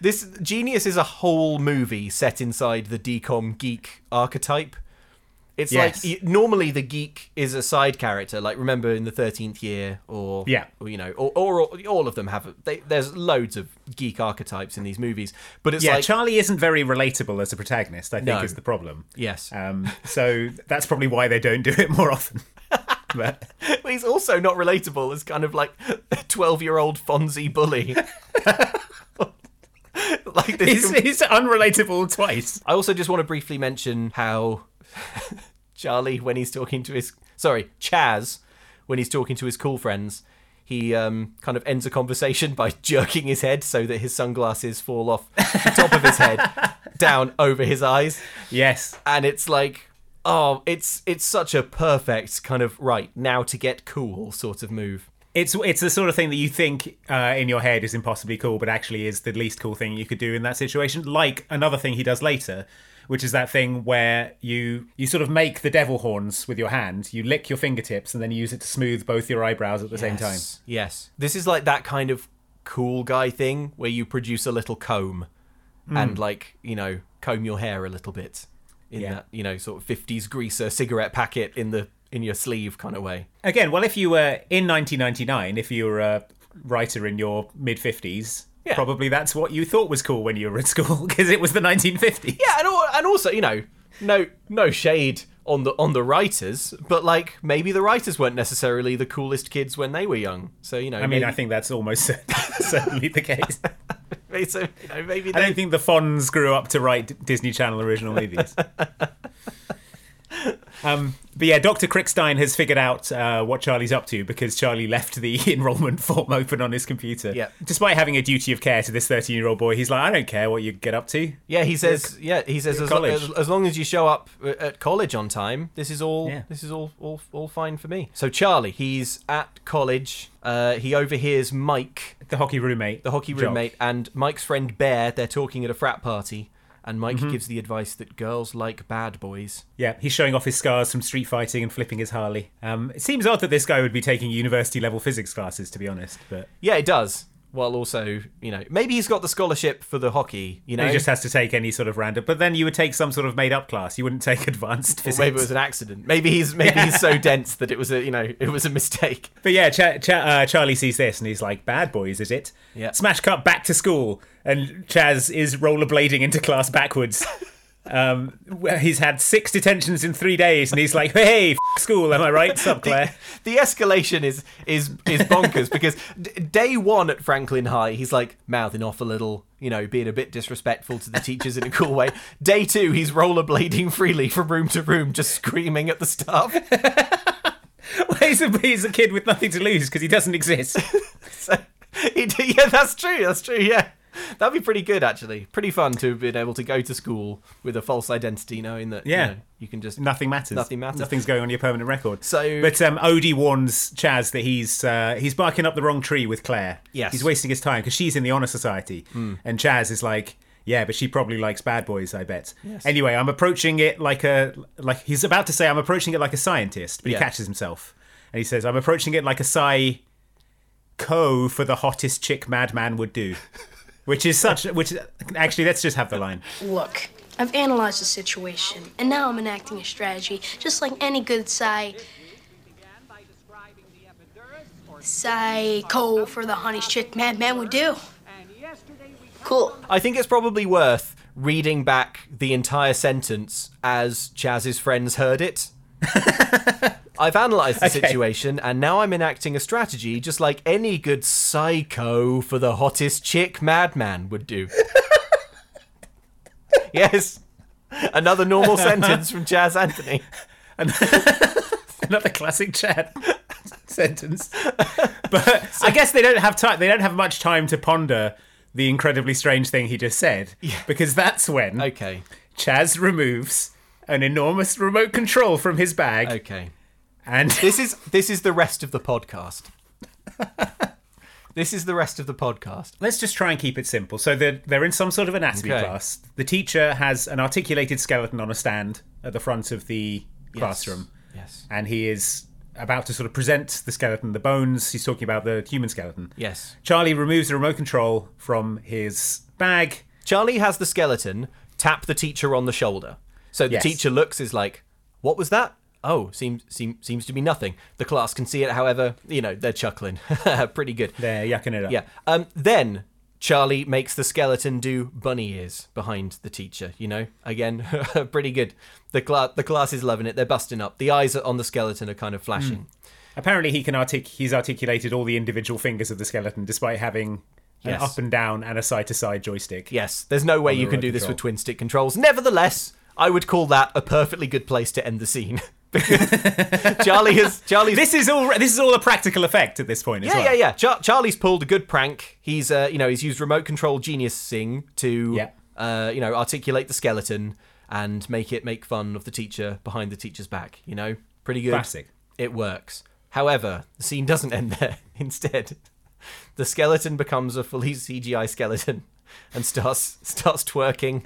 This genius is a whole movie set inside the decom geek archetype. It's normally the geek is a side character, like remember in the 13th year or all of them have. There's loads of geek archetypes in these movies, but it's Charlie isn't very relatable as a protagonist, I think is the problem. Yes. So that's probably why they don't do it more often. But he's also not relatable as kind of like a 12-year-old Fonzie bully. Like this. He's unrelatable twice. I also just want to briefly mention how Charlie, when he's talking to his... Sorry, Chaz, when he's talking to his cool friends, he kind of ends a conversation by jerking his head so that his sunglasses fall off the top of his head down over his eyes. Yes. And it's like... Oh, it's such a perfect kind of right now to get cool sort of move. It's the sort of thing that you think in your head is impossibly cool, but actually is the least cool thing you could do in that situation. Like another thing he does later, which is that thing where you sort of make the devil horns with your hand, you lick your fingertips, and then you use it to smooth both your eyebrows at the same time. Yes. This is like that kind of cool guy thing where you produce a little comb and like, you know, comb your hair a little bit. In that, you know, sort of 50s greaser cigarette packet in your sleeve kind of way. Again, well, if you were in 1999, if you were a writer in your mid-50s, probably that's what you thought was cool when you were at school, because it was the 1950s. Yeah, and also, you know, no shade on the writers, but like maybe the writers weren't necessarily the coolest kids when they were young. So, you know, I think that's almost certainly the case. So, you know, maybe I don't think the Fonz grew up to write Disney Channel original movies. But yeah, Dr. Crickstein has figured out what Charlie's up to, because Charlie left the enrollment form open on his computer. Yeah. Despite having a duty of care to this 13-year-old boy, he's like, I don't care what you get up to. Yeah, he says as long as you show up at college on time, this is all this is all fine for me. So Charlie, he's at college. He overhears Mike, the hockey roommate, and Mike's friend Bear. They're talking at a frat party. And Mike gives the advice that girls like bad boys. Yeah, he's showing off his scars from street fighting and flipping his Harley. It seems odd that this guy would be taking university-level physics classes, to be honest. But yeah, it does. While also, you know, maybe he's got the scholarship for the hockey, you know. He just has to take any sort of random... But then you would take some sort of made-up class. You wouldn't take advanced physics. Or maybe it was an accident. Maybe he's so dense that it was a mistake. But yeah, Charlie sees this and he's like, bad boys, is it? Yeah. Smash cut back to school. And Chaz is rollerblading into class backwards. He's had 6 detentions in 3 days, and he's like, hey, school, am I right? What's up, Claire? The escalation is bonkers, because day one at Franklin High, he's like mouthing off a little, you know, being a bit disrespectful to the teachers in a cool way. Day 2, he's rollerblading freely from room to room, just screaming at the staff. Well, he's a kid with nothing to lose, because he doesn't exist. That's true. That'd be pretty good, actually. Pretty fun to have been able to go to school with a false identity, knowing that you can just... Nothing matters. Nothing's going on your permanent record. So, but Odie warns Chaz that he's barking up the wrong tree with Claire. Yes. He's wasting his time because she's in the Honor Society. And Chaz is like, yeah, but she probably likes bad boys, I bet. Yes. Anyway, I'm approaching it he's about to say, I'm approaching it like a scientist, but he catches himself. And he says, I'm approaching it like a psycho for the hottest chick madman would do. Actually, let's just have the line. Look, I've analyzed the situation, and now I'm enacting a strategy, just like any good psycho for the honey chick madman would do. Cool. I think it's probably worth reading back the entire sentence as Chaz's friends heard it. I've analysed the situation, and now I'm enacting a strategy just like any good psycho for the hottest chick madman would do. Yes. Another normal sentence from Chaz Anthony. Another classic Chad sentence. But I guess they don't have time. They don't have much time to ponder the incredibly strange thing he just said, because that's when Chaz removes an enormous remote control from his bag. Okay. And this is the rest of the podcast. This is the rest of the podcast. Let's just try and keep it simple. So they're in some sort of anatomy class. The teacher has an articulated skeleton on a stand at the front of the classroom. Yes. And he is about to sort of present the skeleton, the bones. He's talking about the human skeleton. Yes. Charlie removes the remote control from his bag. Charlie has the skeleton tap the teacher on the shoulder. So the teacher looks, is like, what was that? Oh, seems to be nothing. The class can see it, however, you know, they're chuckling. Pretty good. They're yucking it up. Yeah. Then Charlie makes the skeleton do bunny ears behind the teacher, you know? Again, pretty good. The class is loving it. They're busting up. The eyes on the skeleton are kind of flashing. Apparently he's articulated all the individual fingers of the skeleton, despite having Yes. An up and down and a side-to-side joystick. Yes, there's no way you can do this with twin-stick controls. Nevertheless, I would call that a perfectly good place to end the scene. Charlie's. This is all a practical effect at this point. Yeah. Charlie's pulled a good prank. He's, he's used remote control geniusing to, articulate the skeleton and make fun of the teacher behind the teacher's back. Pretty good. Classic. It works. However, the scene doesn't end there. Instead, the skeleton becomes a fully CGI skeleton and starts twerking.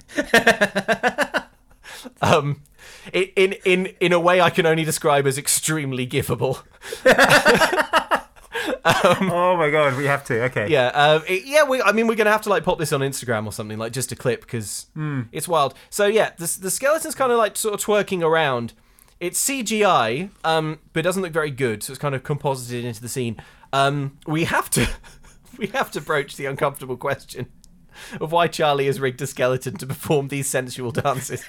In a way I can only describe as extremely gifable. Oh my god, we have to. Okay. Yeah. We're gonna have to pop this on Instagram or something, just a clip, because it's wild. So yeah, the skeleton's kind of sort of twerking around. It's CGI, but it doesn't look very good, so it's kind of composited into the scene. We have to broach the uncomfortable question of why Charlie has rigged a skeleton to perform these sensual dances.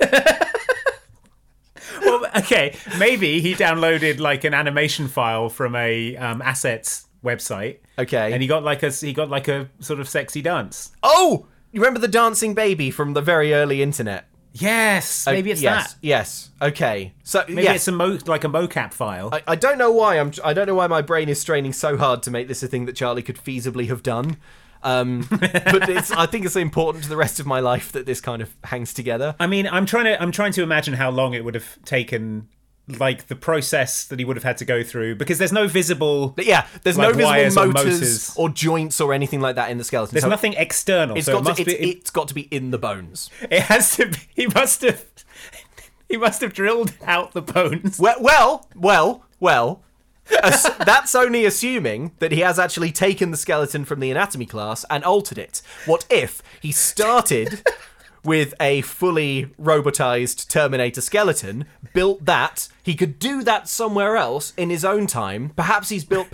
Well, okay, maybe he downloaded an animation file from a assets website. Okay, and he got a sort of sexy dance. Oh, you remember the dancing baby from the very early internet? Yes, maybe it's that. Yes, okay. So maybe it's a mocap file. I don't know why my brain is straining so hard to make this a thing that Charlie could feasibly have done. But I think it's important to the rest of my life that this kind of hangs together. I mean, I'm trying to imagine how long it would have taken, the process that he would have had to go through, because there's no visible motors or joints or anything like that in the skeleton. There's nothing external. It's got to be in the bones. It has to be. He must have drilled out the bones. Well. That's only assuming that he has actually taken the skeleton from the anatomy class and altered it. What if he started with a fully robotized Terminator skeleton, built that? He could do that somewhere else in his own time. Perhaps he built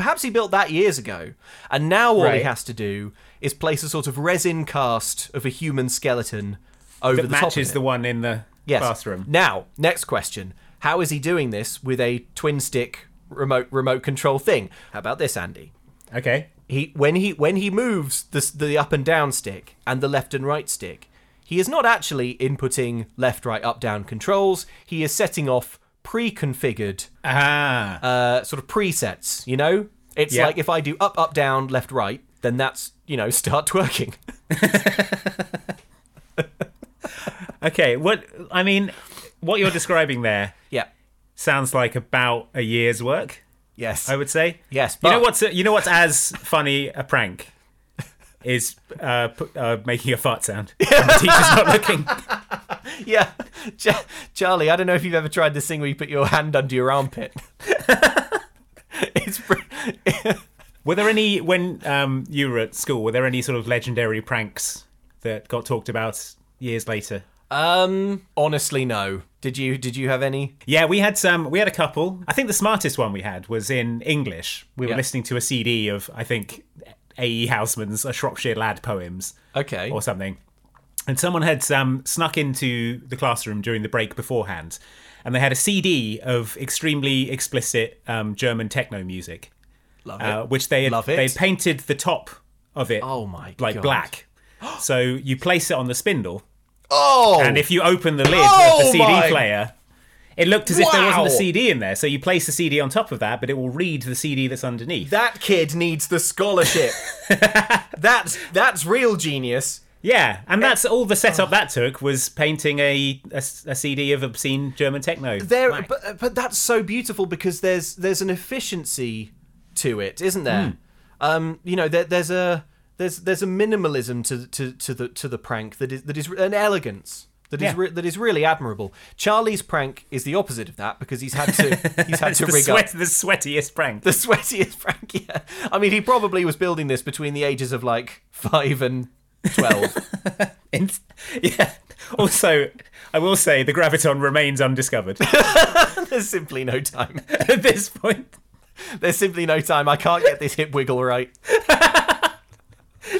that years ago, and now all he has to do is place a sort of resin cast of a human skeleton over the top of it. That matches the one in the bathroom. Now, next question: how is he doing this with a twin stick remote control thing? How about this, Andy? Okay. When he moves the up and down stick and the left and right stick, he is not actually inputting left, right, up, down controls. He is setting off pre-configured sort of presets. It's like if I do up, up, down, left, right, then that's start twerking. Okay. What you're describing there? Yeah. Sounds like about a year's work. Yes, I would say. Yes, but you know what's as funny a prank is making a fart sound when the teacher's not looking. Yeah, Charlie, I don't know if you've ever tried this thing where you put your hand under your armpit. Were there any when you were at school? Were there any sort of legendary pranks that got talked about years later? Honestly, no. Did you have any? Yeah, we had some. We had a couple. I think the smartest one we had was in English. We were listening to a CD of, I think, A.E. Houseman's A Shropshire Lad Poems. Okay. Or something. And someone had snuck into the classroom during the break beforehand, and they had a CD of extremely explicit German techno music. Love it. Which they had painted the top of it God. Black. So you place it on the spindle. Oh! And if you open the lid of the CD player, it looked as if there wasn't a CD in there. So you place the CD on top of that, but it will read the CD that's underneath. That kid needs the scholarship. That's real genius. Yeah, and that's all the setup that took was painting a CD of obscene German techno. But that's so beautiful because there's an efficiency to it, isn't there? There's a minimalism to the prank that is an elegance that is really admirable. Charlie's prank is the opposite of that because he's had to rig up the sweatiest prank. The sweatiest prank. Yeah, I mean he probably was building this between the ages of 5 and 12. Yeah. Also, I will say the Graviton remains undiscovered. There's simply no time at this point. There's simply no time. I can't get this hip wiggle right.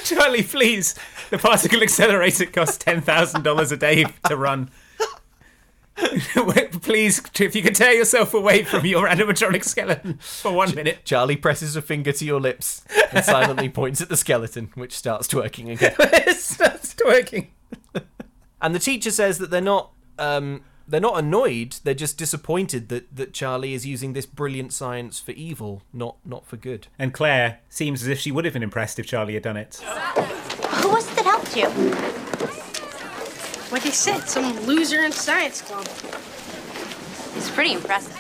Charlie, please. The particle accelerator costs $10,000 a day to run. Please, if you can tear yourself away from your animatronic skeleton for 1 minute. Charlie presses a finger to your lips and silently points at the skeleton, which starts twerking again. It starts twerking. And the teacher says that they're not annoyed, they're just disappointed that Charlie is using this brilliant science for evil, not for good. And Claire seems as if she would have been impressed if Charlie had done it. Who was it that helped you? Like I said, some loser in science club. He's pretty impressive.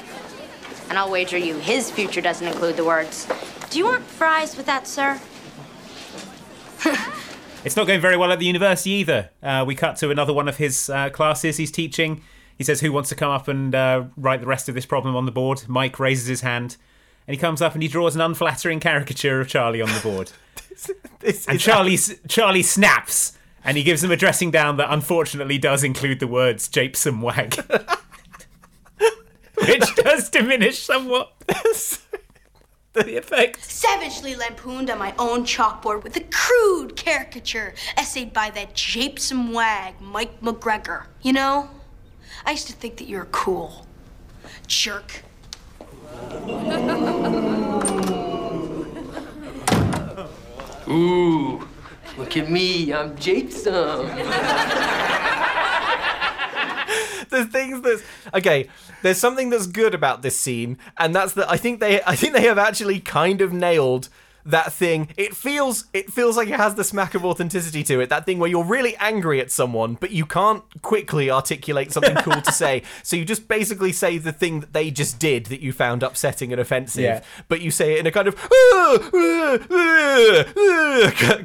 And I'll wager you his future doesn't include the words, "Do you want fries with that, sir?" It's not going very well at the university either. We cut to another one of his classes he's teaching. He says, "Who wants to come up and write the rest of this problem on the board?" Mike raises his hand, and he comes up and he draws an unflattering caricature of Charlie on the board. And Charlie snaps, and he gives him a dressing down that unfortunately does include the words "japesome wag," which does diminish somewhat the effect. Savagely lampooned on my own chalkboard with a crude caricature essayed by that japesome wag, Mike McGregor. You know, I used to think that you were cool. Jerk. Ooh, look at me, I'm japesome. There's something that's good about this scene, and that's that I think they have actually kind of nailed that thing. It feels like it has the smack of authenticity to it, that thing where you're really angry at someone, but you can't quickly articulate something cool to say. So you just basically say the thing that they just did that you found upsetting and offensive, but you say it in a kind of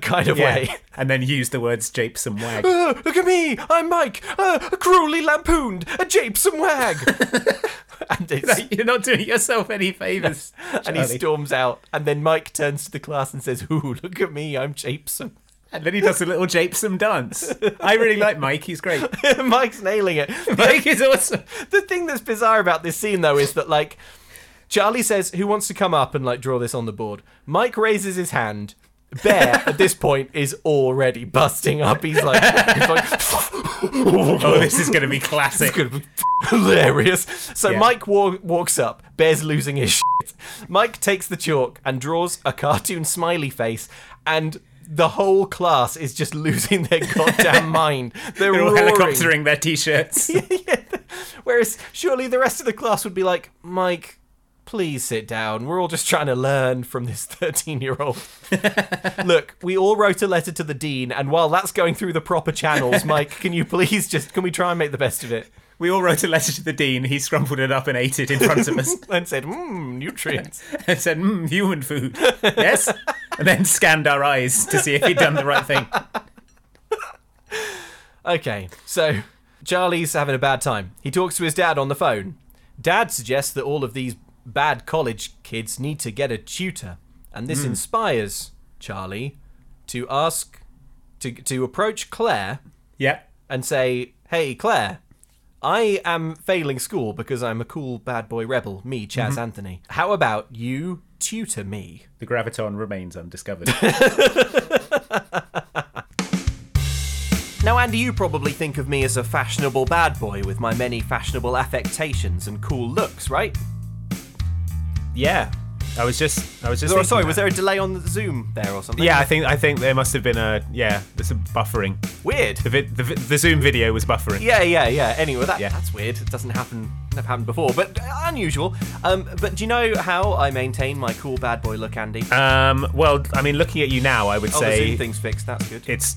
kind of way. And then use the words japesome wag. Look at me, I'm Mike, cruelly lampooned, a japesome wag. And you're not doing yourself any favours. No. And he storms out, and then Mike turns to the class and says, "Ooh, look at me, I'm japesome." And then he does a little japesome dance. I really like Mike, he's great. Mike's nailing it. Mike is awesome. The thing that's bizarre about this scene, though, is that, like, Charlie says, "Who wants to come up and, like, draw this on the board?" Mike raises his hand. Bear, at this point, is already busting up. He's like oh, this is going to be classic. It's going to be hilarious. So Mike walks up. Bear's losing his shit. Mike takes the chalk and draws a cartoon smiley face, and the whole class is just losing their goddamn mind. They're all helicoptering their T-shirts. Yeah. Whereas surely the rest of the class would be like, "Mike, please sit down. We're all just trying to learn from this 13-year-old. Look, we all wrote a letter to the dean, and while that's going through the proper channels, Mike, can we try and make the best of it? We all wrote a letter to the dean. He scrumpled it up and ate it in front of us. And said, nutrients. And said, human food. Yes? And then scanned our eyes to see if he'd done the right thing. Okay, so Charlie's having a bad time. He talks to his dad on the phone. Dad suggests that all of these bad college kids need to get a tutor, and this inspires Charlie to ask to approach Claire and say, "Hey Claire, I am failing school because I'm a cool bad boy rebel, me Chaz Anthony. How about you tutor me?" The Graviton remains undiscovered. Now, Andy, you probably think of me as a fashionable bad boy with my many fashionable affectations and cool looks, right? Yeah, I was just. Oh, sorry, was there a delay on the Zoom there or something? Yeah, I think there must have been there's some buffering. Weird. The Zoom video was buffering. Yeah. Anyway, that's weird. It doesn't happen. Never happened before, but unusual. But do you know how I maintain my cool bad boy look, Andy? Well, I mean, looking at you now, I would say the Zoom thing's fixed. That's good. It's.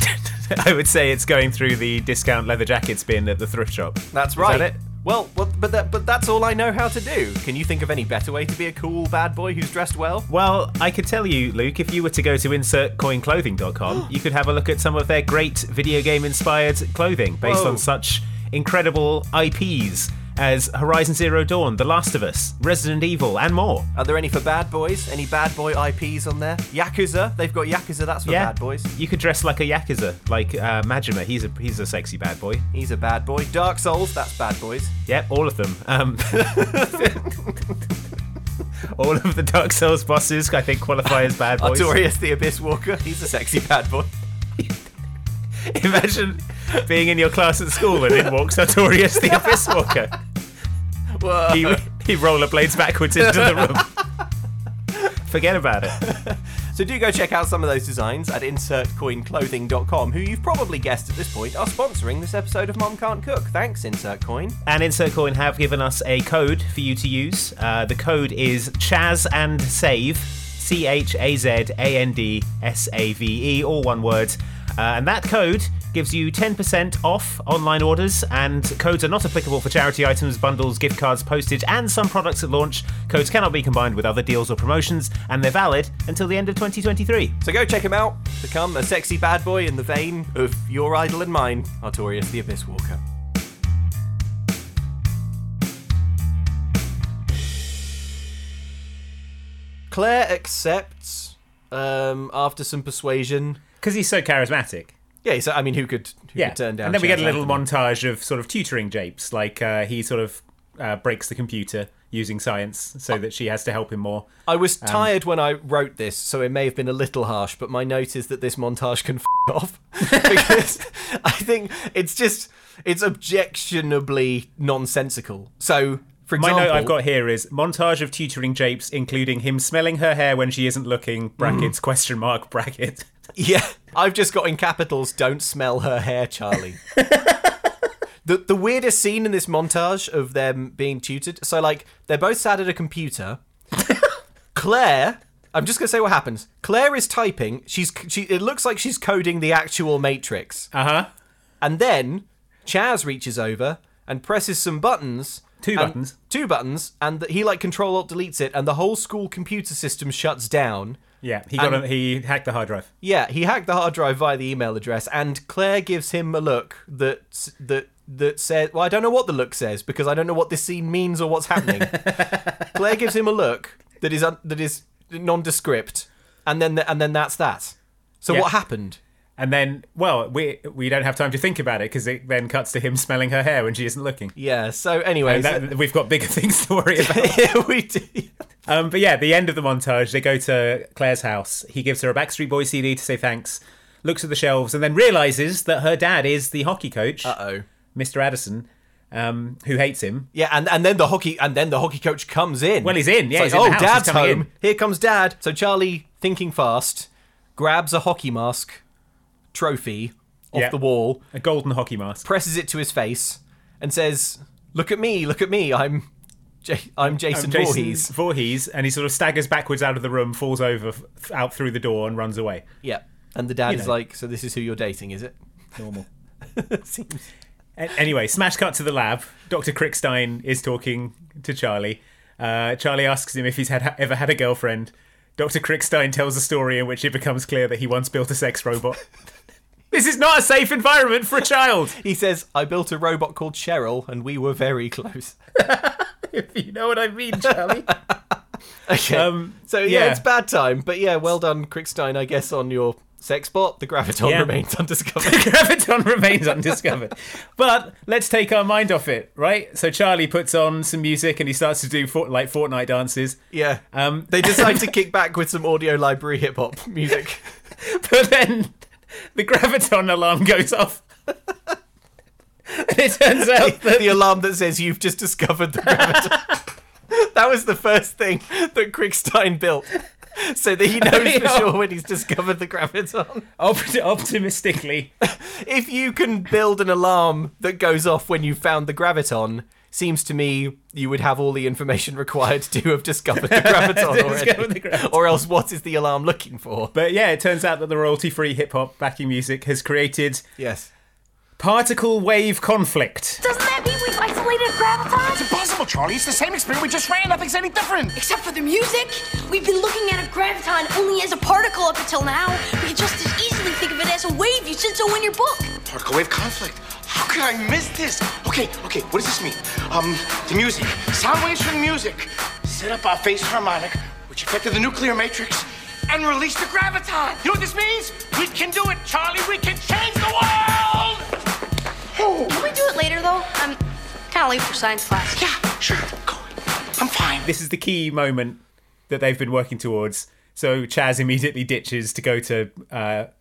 I would say it's going through the discount leather jackets bin at the thrift shop. That's right. Is that it? Well, but that's all I know how to do. Can you think of any better way to be a cool bad boy who's dressed well? Well, I could tell you, Luke, if you were to go to insertcoinclothing.com, you could have a look at some of their great video game-inspired clothing based on such incredible IPs as Horizon Zero Dawn, The Last of Us, Resident Evil, and more. Are there any for bad boys? Any bad boy IPs on there? Yakuza? They've got Yakuza, that's for bad boys. You could dress like a Yakuza, like Majima. He's a sexy bad boy. He's a bad boy. Dark Souls, that's bad boys. Yep, all of them. All of the Dark Souls bosses, I think, qualify as bad boys. Artorias the Abyss Walker, he's a sexy bad boy. Imagine being in your class at school, and in walks Artorias the Abyss Walker. Whoa. He rollerblades backwards into the room. Forget about it. So do go check out some of those designs at insertcoinclothing.com, who you've probably guessed at this point are sponsoring this episode of Mom Can't Cook. Thanks, Insert Coin. And Insert Coin have given us a code for you to use. The code is Chaz and Save, CHAZANDSAVE, all one word. And that code gives you 10% off online orders, and codes are not applicable for charity items, bundles, gift cards, postage, and some products at launch. Codes cannot be combined with other deals or promotions, and they're valid until the end of 2023. So go check them out. Become a sexy bad boy in the vein of your idol and mine, Artorias the Abyss Walker. Claire accepts after some persuasion. Because he's so charismatic. Yeah, so I mean, who could turn down? And then Chaz, we get a little montage of sort of tutoring japes, like he sort of breaks the computer using science so that she has to help him more. I was tired when I wrote this, so it may have been a little harsh, but my note is that this montage can f*** off, because I think it's objectionably nonsensical. So, for example... My note I've got here is montage of tutoring japes, including him smelling her hair when she isn't looking, brackets, question mark, bracket. Yeah, I've just got in capitals, don't smell her hair, Charlie. The weirdest scene in this montage of them being tutored, so like, they're both sat at a computer. Claire, I'm just going to say what happens. Claire is typing, it looks like she's coding the actual matrix. Uh-huh. And then Chaz reaches over and presses some buttons... Two buttons, and he like Control-Alt-Deletes it, and the whole school computer system shuts down. Yeah, he hacked the hard drive. Yeah, he hacked the hard drive via the email address, and Claire gives him a look that says, well, I don't know what the look says, because I don't know what this scene means or what's happening. Claire gives him a look that is nondescript, and then that's that. So what happened? And then, well, we don't have time to think about it, because it then cuts to him smelling her hair when she isn't looking. Yeah, so anyway... we've got bigger things to worry about. Yeah, we do. But yeah, the end of the montage, they go to Claire's house. He gives her a Backstreet Boys CD to say thanks, looks at the shelves, and then realises that her dad is the hockey coach, Mr. Addison, who hates him. Yeah, and then the hockey coach comes in. Well, he's in, yeah. It's like, he's in the house. Dad's home. Here comes Dad. So Charlie, thinking fast, grabs a hockey mask... trophy off the wall, a golden hockey mask, presses it to his face and says, look at me, I'm Jason Voorhees, and he sort of staggers backwards out of the room, falls over out through the door and runs away. Yeah, and the dad is like, so this is who you're dating, is it? Normal. Anyway, smash cut to the lab. Dr. Crickstein is talking to Charlie. Charlie asks him if he's ever had a girlfriend. Dr. Crickstein tells a story in which it becomes clear that he once built a sex robot. This is not a safe environment for a child. He says, I built a robot called Cheryl, and we were very close. If you know what I mean, Charlie. Okay. It's bad time. But yeah, well done, Crickstein, I guess, on your sex bot. The Graviton remains undiscovered. The Graviton remains undiscovered. But let's take our mind off it, right? So Charlie puts on some music and he starts to do Fortnite dances. Yeah. They decide to kick back with some audio library hip-hop music. But then the Graviton alarm goes off. And it turns out that... The alarm that says you've just discovered the Graviton. That was the first thing that Crickstein built, so that he knows sure when he's discovered the Graviton. Optimistically. If you can build an alarm that goes off when you've found the Graviton, seems to me you would have all the information required to have discovered the Graviton already. Or else what is the alarm looking for? But yeah, it turns out that the royalty-free hip-hop backing music has created... Yes. Particle wave conflict. Doesn't that mean we've isolated Graviton? It's impossible, Charlie. It's the same experiment we just ran. Nothing's any different. Except for the music. We've been looking at a Graviton only as a particle up until now. We can just as easily think of it as a wave. You said so in your book. Particle wave conflict. How could I miss this? Okay, what does this mean? The music. Sound waves from the music set up our phase harmonic, which affected the nuclear matrix, and released the Graviton. You know what this means? We can do it, Charlie. We can change the world! Can we do it later, though? I'm kind of late for science class. Yeah, sure. Go on. I'm fine. This is the key moment that they've been working towards. So Chaz immediately ditches to go to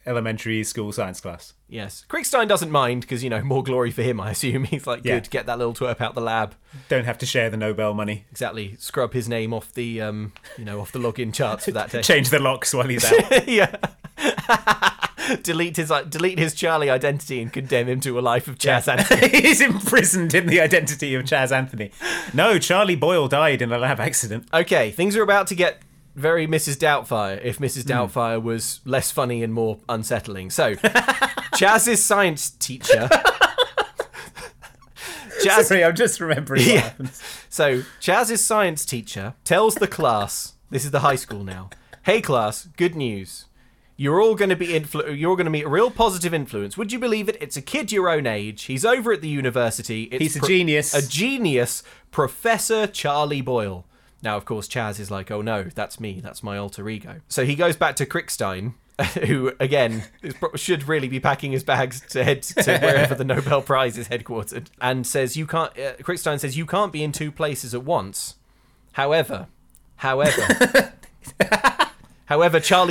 elementary school science class. Yes. Crickstein doesn't mind because, you know, more glory for him, I assume. He's like, good, get that little twerp out the lab. Don't have to share the Nobel money. Exactly. Scrub his name off the, you know, off the login charts for that day. Change the locks while he's out. Yeah. Delete his Charlie identity and condemn him to a life of Chaz Anthony. He's imprisoned in the identity of Chaz Anthony. No, Charlie Boyle died in a lab accident. Okay, things are about to get very Mrs. Doubtfire, if Mrs. Doubtfire was less funny and more unsettling. So, Chaz's science teacher... Chaz... Sorry, I'm just remembering what happens. So, Chaz's science teacher tells the class, this is the high school now, hey class, good news. You're all going to be meet a real positive influence. Would you believe it? It's a kid your own age. He's over at the university. He's a genius. A genius, Professor Charlie Boyle. Now, of course, Chaz is like, oh no, that's me. That's my alter ego. So he goes back to Crickstein, who, again, should really be packing his bags to head to wherever the Nobel Prize is headquartered, and says, you can't, Crickstein says, you can't be in two places at once. However, Charlie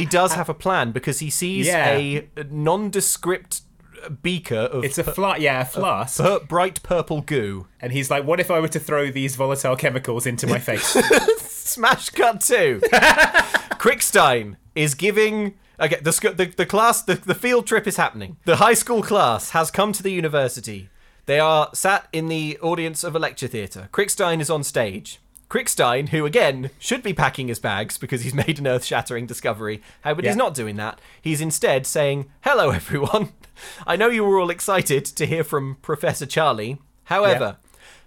does have a plan because he sees a nondescript beaker of... It's a flask. Bright purple goo. And he's like, what if I were to throw these volatile chemicals into my face? Smash cut two. Crickstein is giving... Okay, the class, the field trip is happening. The high school class has come to the university. They are sat in the audience of a lecture theatre. Crickstein is on stage. Crickstein, who again should be packing his bags because he's made an earth-shattering discovery, but he's not doing that. He's instead saying, hello everyone, I know you were all excited to hear from Professor Charlie, however,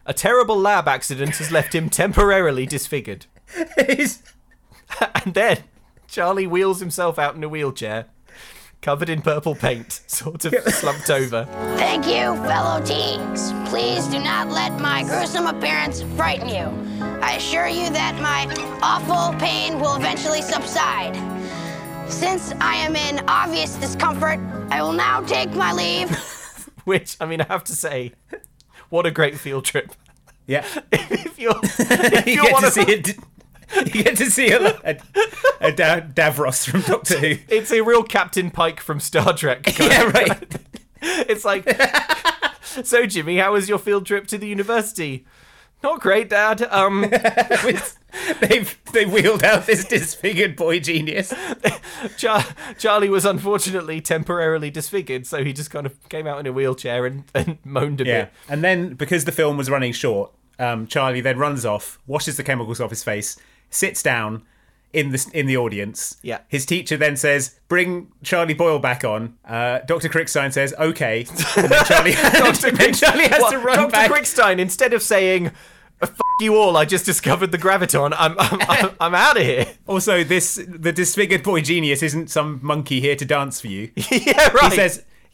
a terrible lab accident has left him temporarily disfigured. And then Charlie wheels himself out in a wheelchair, covered in purple paint, sort of slumped over. Thank you, fellow teens. Please do not let my gruesome appearance frighten you. I assure you that my awful pain will eventually subside. Since I am in obvious discomfort, I will now take my leave. Which, I mean, I have to say, what a great field trip. Yeah. If you're one of them... You get to see a Davros from Doctor Who. It's a real Captain Pike from Star Trek. Right. It's like, so Jimmy, how was your field trip to the university? Not great, Dad. They wheeled out this disfigured boy genius. Charlie was unfortunately temporarily disfigured, so he just kind of came out in a wheelchair and moaned a bit. And then, because the film was running short, Charlie then runs off, washes the chemicals off his face, sits down in the audience. Yeah. His teacher then says, "Bring Charlie Boyle back on." Dr. Crickstein says, "Okay." And then Charlie has to run back. Dr. Crickstein, instead of saying, "F you all, I just discovered the Graviton. I'm out of here." Also, the disfigured boy genius isn't some monkey here to dance for you. Right.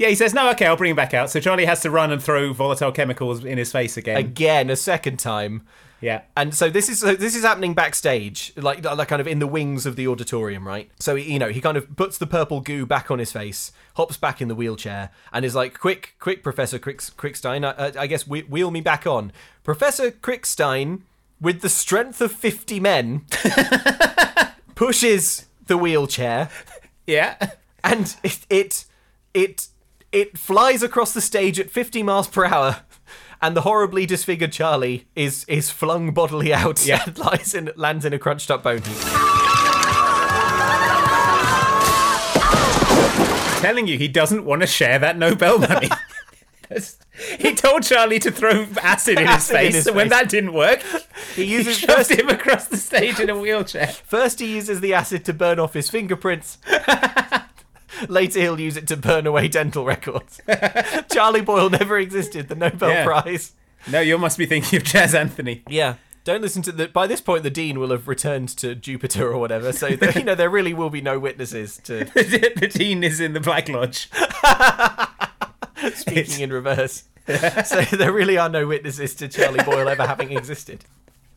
He says, no, okay, I'll bring him back out. So Charlie has to run and throw volatile chemicals in his face again. Again, a second time. Yeah. And so this is happening backstage, like kind of in the wings of the auditorium, right? So, he kind of puts the purple goo back on his face, hops back in the wheelchair, and is like, quick, Professor Crickstein, I guess wheel me back on. Professor Crickstein, with the strength of 50 men, pushes the wheelchair. Yeah. And It flies across the stage at 50 miles per hour, and the horribly disfigured Charlie is flung bodily out and lands in a crunched up bone heap. I'm telling you, he doesn't want to share that Nobel money. He told Charlie to throw acid in his face, so when that didn't work, he shoved him across the stage in a wheelchair. First he uses the acid to burn off his fingerprints. Later, he'll use it to burn away dental records. Charlie Boyle never existed. The Nobel Prize. No, you must be thinking of Chaz Anthony. Yeah. Don't listen to by this point, the dean will have returned to Jupiter or whatever. So, there really will be no witnesses to... The dean is in the Black Lodge. Speaking in reverse. So, there really are no witnesses to Charlie Boyle ever having existed.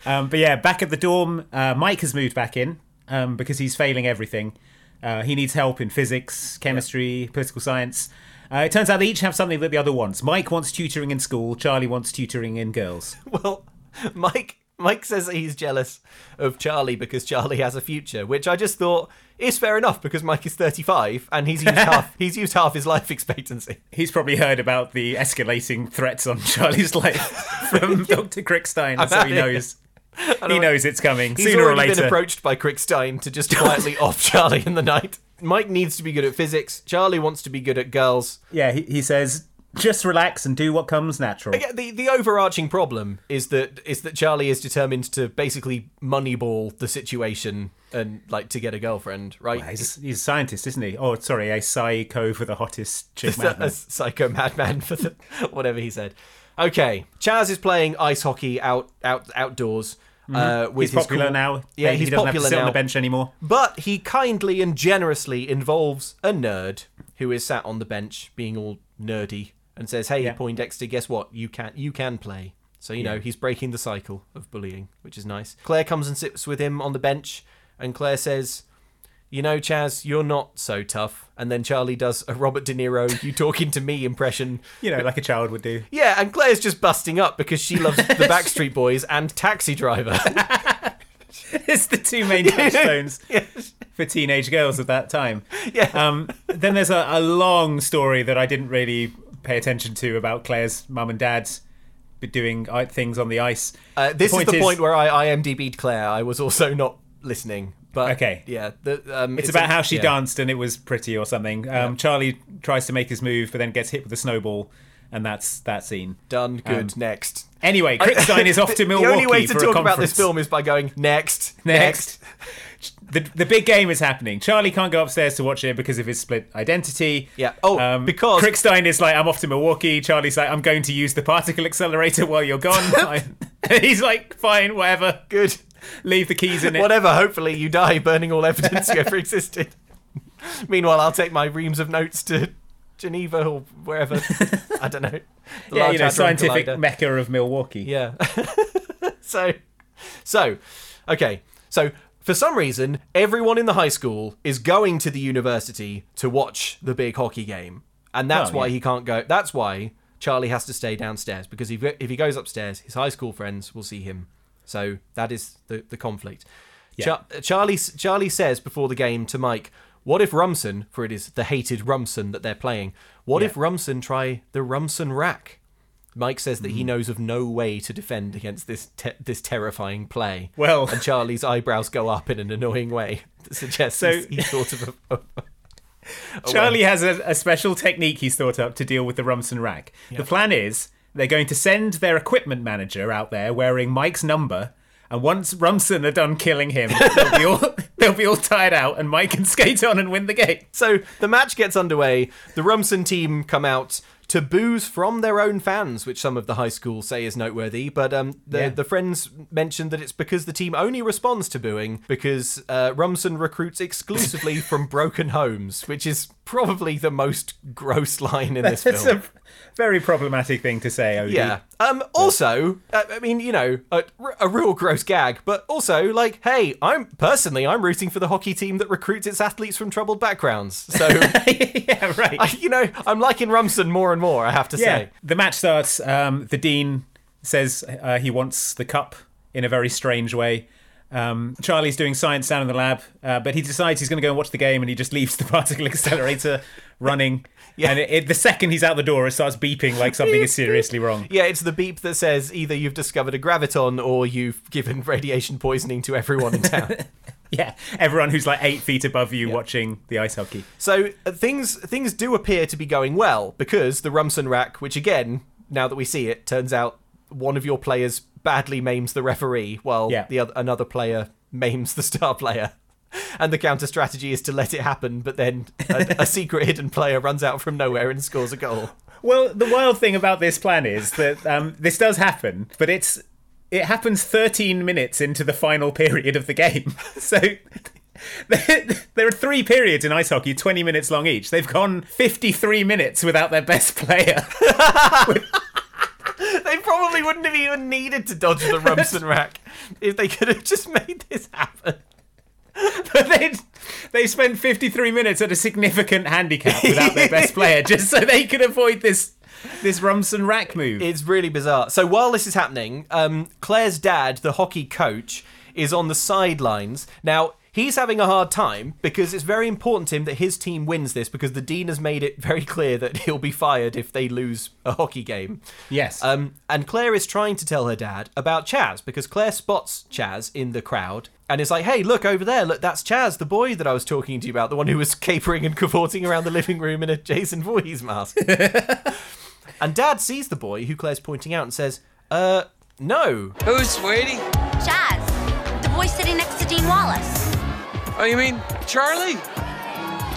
Back at the dorm, Mike has moved back in because he's failing everything. He needs help in physics, chemistry, political science. It turns out they each have something that the other wants. Mike wants tutoring in school. Charlie wants tutoring in girls. Well, Mike says that he's jealous of Charlie because Charlie has a future, which I just thought is fair enough because Mike is 35 and he's used half his life expectancy. He's probably heard about the escalating threats on Charlie's life from Dr. Crickstein, so he knows. He knows it's coming sooner or later. He's been approached by Crickstein to just quietly off Charlie in the night. Mike needs to be good at physics. Charlie wants to be good at girls. Yeah, he says, just relax and do what comes natural. Again, the overarching problem is that Charlie is determined to basically moneyball the situation and like to get a girlfriend, right? Well, he's a scientist, isn't he? Oh, sorry, a psycho for the hottest chick madman. A psycho madman for the whatever he said. Okay, Chaz is playing ice hockey outdoors. With he's popular now. Yeah, he doesn't have to sit on the bench anymore. But he kindly and generously involves a nerd who is sat on the bench being all nerdy and says, "Hey, Poindexter, guess what? You can play." So you know he's breaking the cycle of bullying, which is nice. Claire comes and sits with him on the bench, and Claire says, "You know, Chaz, you're not so tough." And then Charlie does a Robert De Niro, "You talking to me" impression. You know, like a child would do. Yeah, and Claire's just busting up because she loves the Backstreet Boys and Taxi Driver. It's the two main touchstones for teenage girls at that time. Yeah. Then there's a long story that I didn't really pay attention to about Claire's mum and dad's doing things on the ice. This is the point where I IMDb'd Claire. I was also not listening. But, okay. Yeah. It's about how she danced and it was pretty or something. Charlie tries to make his move, but then gets hit with a snowball, and that's that scene. Done. Good. Next. Anyway, Crickstein is off to Milwaukee. The only way to talk about this film is by going next. The big game is happening. Charlie can't go upstairs to watch it because of his split identity. Yeah. Oh, because Crickstein is like, "I'm off to Milwaukee." Charlie's like, "I'm going to use the particle accelerator while you're gone." He's like, "Fine, whatever." Good. Leave the keys in it. Whatever, hopefully you die burning all evidence you ever existed. Meanwhile, I'll take my reams of notes to Geneva or wherever. I don't know. Scientific collider. Mecca of Milwaukee. Yeah. Okay. So, for some reason, everyone in the high school is going to the university to watch the big hockey game. And that's why he can't go. That's why Charlie has to stay downstairs, because if he goes upstairs, his high school friends will see him. So that is the conflict. Yeah. Charlie says before the game to Mike, "What if Rumson," for it is the hated Rumson that they're playing, "what if Rumson try the Rumson Rack?" Mike says that he knows of no way to defend against this terrifying play. Well, and Charlie's eyebrows go up in an annoying way that suggests he's thought of a Charlie way. Has a special technique he's thought up to deal with the Rumson Rack. Yeah. The plan is, they're going to send their equipment manager out there wearing Mike's number, and once Rumson are done killing him, they'll be all tired out, and Mike can skate on and win the game. So the match gets underway. The Rumson team come out to boos from their own fans, which some of the high school say is noteworthy, but the friends mentioned that it's because the team only responds to booing because Rumson recruits exclusively from broken homes, which is probably the most gross line in this film. A very problematic thing to say, Odie. Yeah. Also, I mean, you know, a real gross gag, but also, like, hey, I'm personally rooting for the hockey team that recruits its athletes from troubled backgrounds. So, yeah, right. I'm liking Rumson more and more, I have to say. The match starts. The dean says he wants the cup in a very strange way. Charlie's doing science down in the lab, but he decides he's going to go and watch the game, and he just leaves the particle accelerator running. Yeah. And the second he's out the door, it starts beeping like something is seriously wrong. Yeah, it's the beep that says either you've discovered a graviton or you've given radiation poisoning to everyone in town. Yeah, everyone who's like 8 feet above you watching the ice hockey. So things do appear to be going well, because the Rumson Rack, which again, now that we see it, turns out one of your players badly maims the referee while another player maims the star player. And the counter strategy is to let it happen, but then a secret hidden player runs out from nowhere and scores a goal. Well, the wild thing about this plan is that this does happen, but it happens 13 minutes into the final period of the game. So there are three periods in ice hockey, 20 minutes long each. They've gone 53 minutes without their best player. They probably wouldn't have even needed to dodge the Rumson Rack if they could have just made this happen. But they spent 53 minutes at a significant handicap without their best player just so they could avoid this Rumson Rack move. It's really bizarre. So while this is happening, Claire's dad, the hockey coach, is on the sidelines. Now, He's having a hard time because it's very important to him that his team wins this, because the dean has made it very clear that he'll be fired if they lose a hockey game. Yes. And Claire is trying to tell her dad about Chaz, because Claire spots Chaz in the crowd and is like, hey, look over there. Look, that's Chaz, the boy that I was talking to you about, the one who was capering and cavorting around the living room in a Jason Voorhees mask. And Dad sees the boy who Claire's pointing out and says, no. Who's sweetie? Chaz, the boy sitting next to Dean Wallace. Oh, you mean Charlie?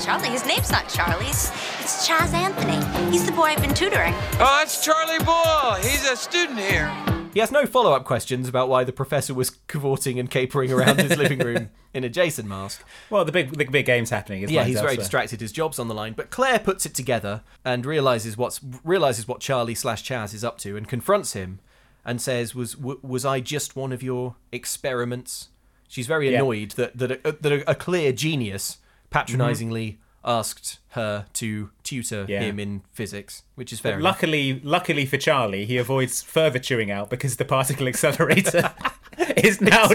Charlie? His name's not Charlie. It's Chaz Anthony. He's the boy I've been tutoring. Oh, that's Charlie Boyle. He's a student here. He has no follow-up questions about why the professor was cavorting and capering around his living room in a Jason mask. Well, the big game's happening. Yeah, he's very distracted. His job's on the line. But Claire puts it together and realises what Charlie/Chaz is up to and confronts him and says, was I just one of your experiments? She's very annoyed that a clear genius patronisingly asked her to tutor him in physics, which is fair enough. Luckily for Charlie, he avoids further chewing out because the particle accelerator is now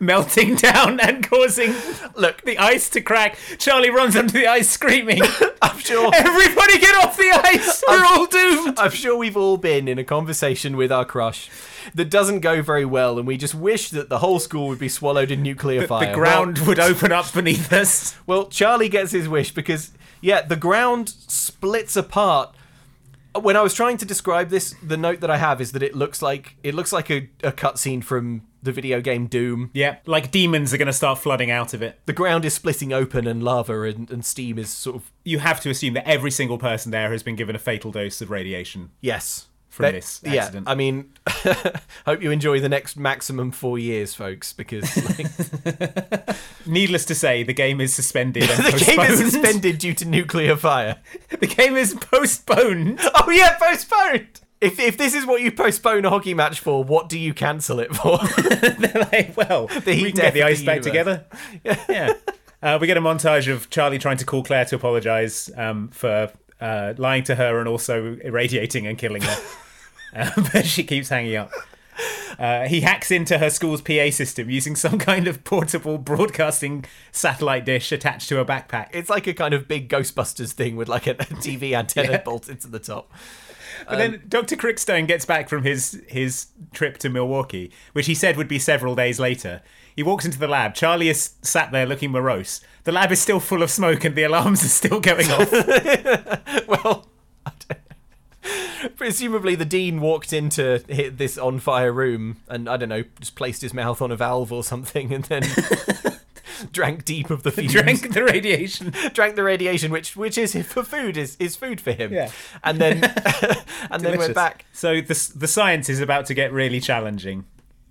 melting down and causing the ice to crack. Charlie runs onto the ice screaming, I'm sure. Everybody get off the ice! We're all doomed! I'm sure we've all been in a conversation with our crush that doesn't go very well, and we just wish that the whole school would be swallowed in nuclear fire. The ground would open up beneath us. Well, Charlie gets his wish because... yeah, the ground splits apart. When I was trying to describe this, the note that I have is that it looks like a cutscene from the video game Doom. Yeah, like demons are going to start flooding out of it. The ground is splitting open and lava and steam is sort of... You have to assume that every single person there has been given a fatal dose of radiation. Yes. From this accident. Yeah, I mean, hope you enjoy the next maximum 4 years, folks, because... Needless to say, the game is suspended and The postponed. Game is suspended due to nuclear fire. The game is postponed. Oh, yeah, postponed! If this is what you postpone a hockey match for, what do you cancel it for? They're like, well, we can get the ice back together. Yeah. We get a montage of Charlie trying to call Claire to apologise for... lying to her and also irradiating and killing her. But she keeps hanging up. He hacks into her school's PA system using some kind of portable broadcasting satellite dish attached to a backpack. It's like a kind of big Ghostbusters thing with like a TV antenna bolted to the top. But then Dr. Crickstein gets back from his trip to Milwaukee, which he said would be several days later. He walks into the lab. Charlie is sat there looking morose. The lab is still full of smoke and the alarms are still going off. Well, I don't know. Presumably the dean walked into this on-fire room and, I don't know, just placed his mouth on a valve or something and then... drank deep of the fumes. Drank the radiation, which is for food, is food for him. Yeah. And then and then went back. So the science is about to get really challenging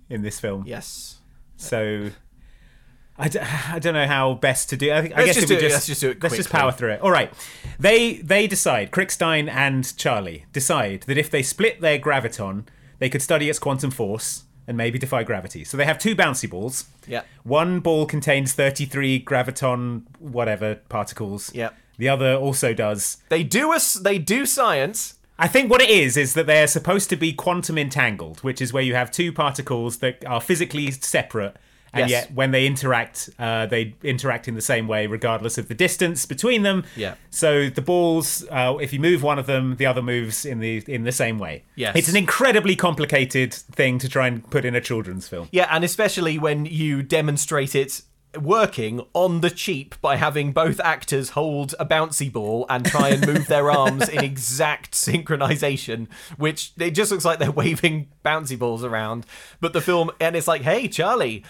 in this film. Yes. So I don't know how best to do. Let's just power through it. All right. They decide, Crickstein and Charlie decide that if they split their graviton, they could study its quantum force and maybe defy gravity. So they have two bouncy balls. Yeah. One ball contains 33 graviton whatever particles. Yeah. The other also does. They do science. I think what it is that they're supposed to be quantum entangled, which is where you have two particles that are physically separate, and yet when they interact in the same way regardless of the distance between them. Yeah. So the balls, if you move one of them, the other moves in the same way. Yes. It's an incredibly complicated thing to try and put in a children's film. Yeah, and especially when you demonstrate it working on the cheap by having both actors hold a bouncy ball and try and move their arms in exact synchronization, which it just looks like they're waving bouncy balls around. But the film, and it's like, hey, Charlie,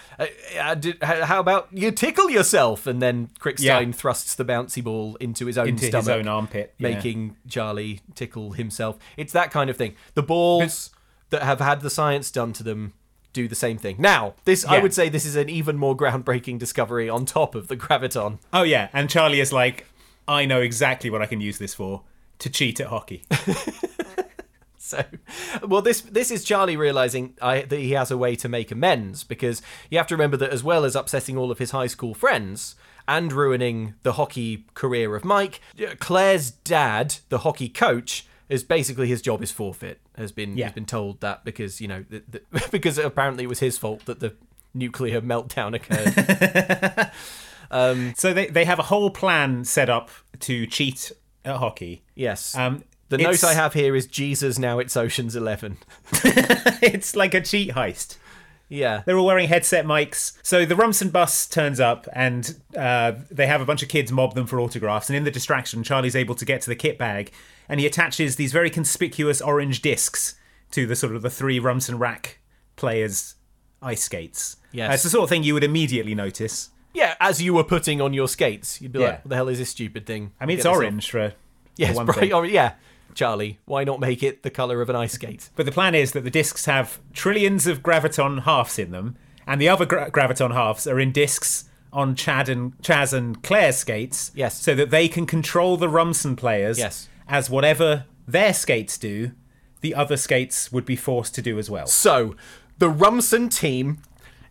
how about you tickle yourself? And then Crickstein thrusts the bouncy ball into his own stomach. Into his own armpit. Making Charlie tickle himself. It's that kind of thing. The balls that have had the science done to them do the same thing. Now, I would say this is an even more groundbreaking discovery on top of the graviton. Oh yeah, and Charlie is like, I know exactly what I can use this for, to cheat at hockey. So, well, this is Charlie realising that he has a way to make amends, because you have to remember that as well as upsetting all of his high school friends and ruining the hockey career of Mike, Claire's dad, the hockey coach, is basically his job is forfeit. Has been told that because apparently it was his fault that the nuclear meltdown occurred. So they have a whole plan set up to cheat at hockey. Yes. The note I have here is, Jesus, now it's Ocean's 11. It's like a cheat heist. Yeah. They're all wearing headset mics. So the Rumson bus turns up and they have a bunch of kids mob them for autographs. And in the distraction, Charlie's able to get to the kit bag and he attaches these very conspicuous orange discs to the sort of the three Rumson Rack players' ice skates. Yes. It's the sort of thing you would immediately notice. Yeah, as you were putting on your skates. You'd be like, what the hell is this stupid thing? I mean, it's orange for one thing. Yeah. Charlie, why not make it the colour of an ice skate? But the plan is that the discs have trillions of Graviton halves in them, and the other Graviton halves are in discs on Chaz and Claire's skates, yes, so that they can control the Rumson players, yes, as whatever their skates do, the other skates would be forced to do as well. So, the Rumson team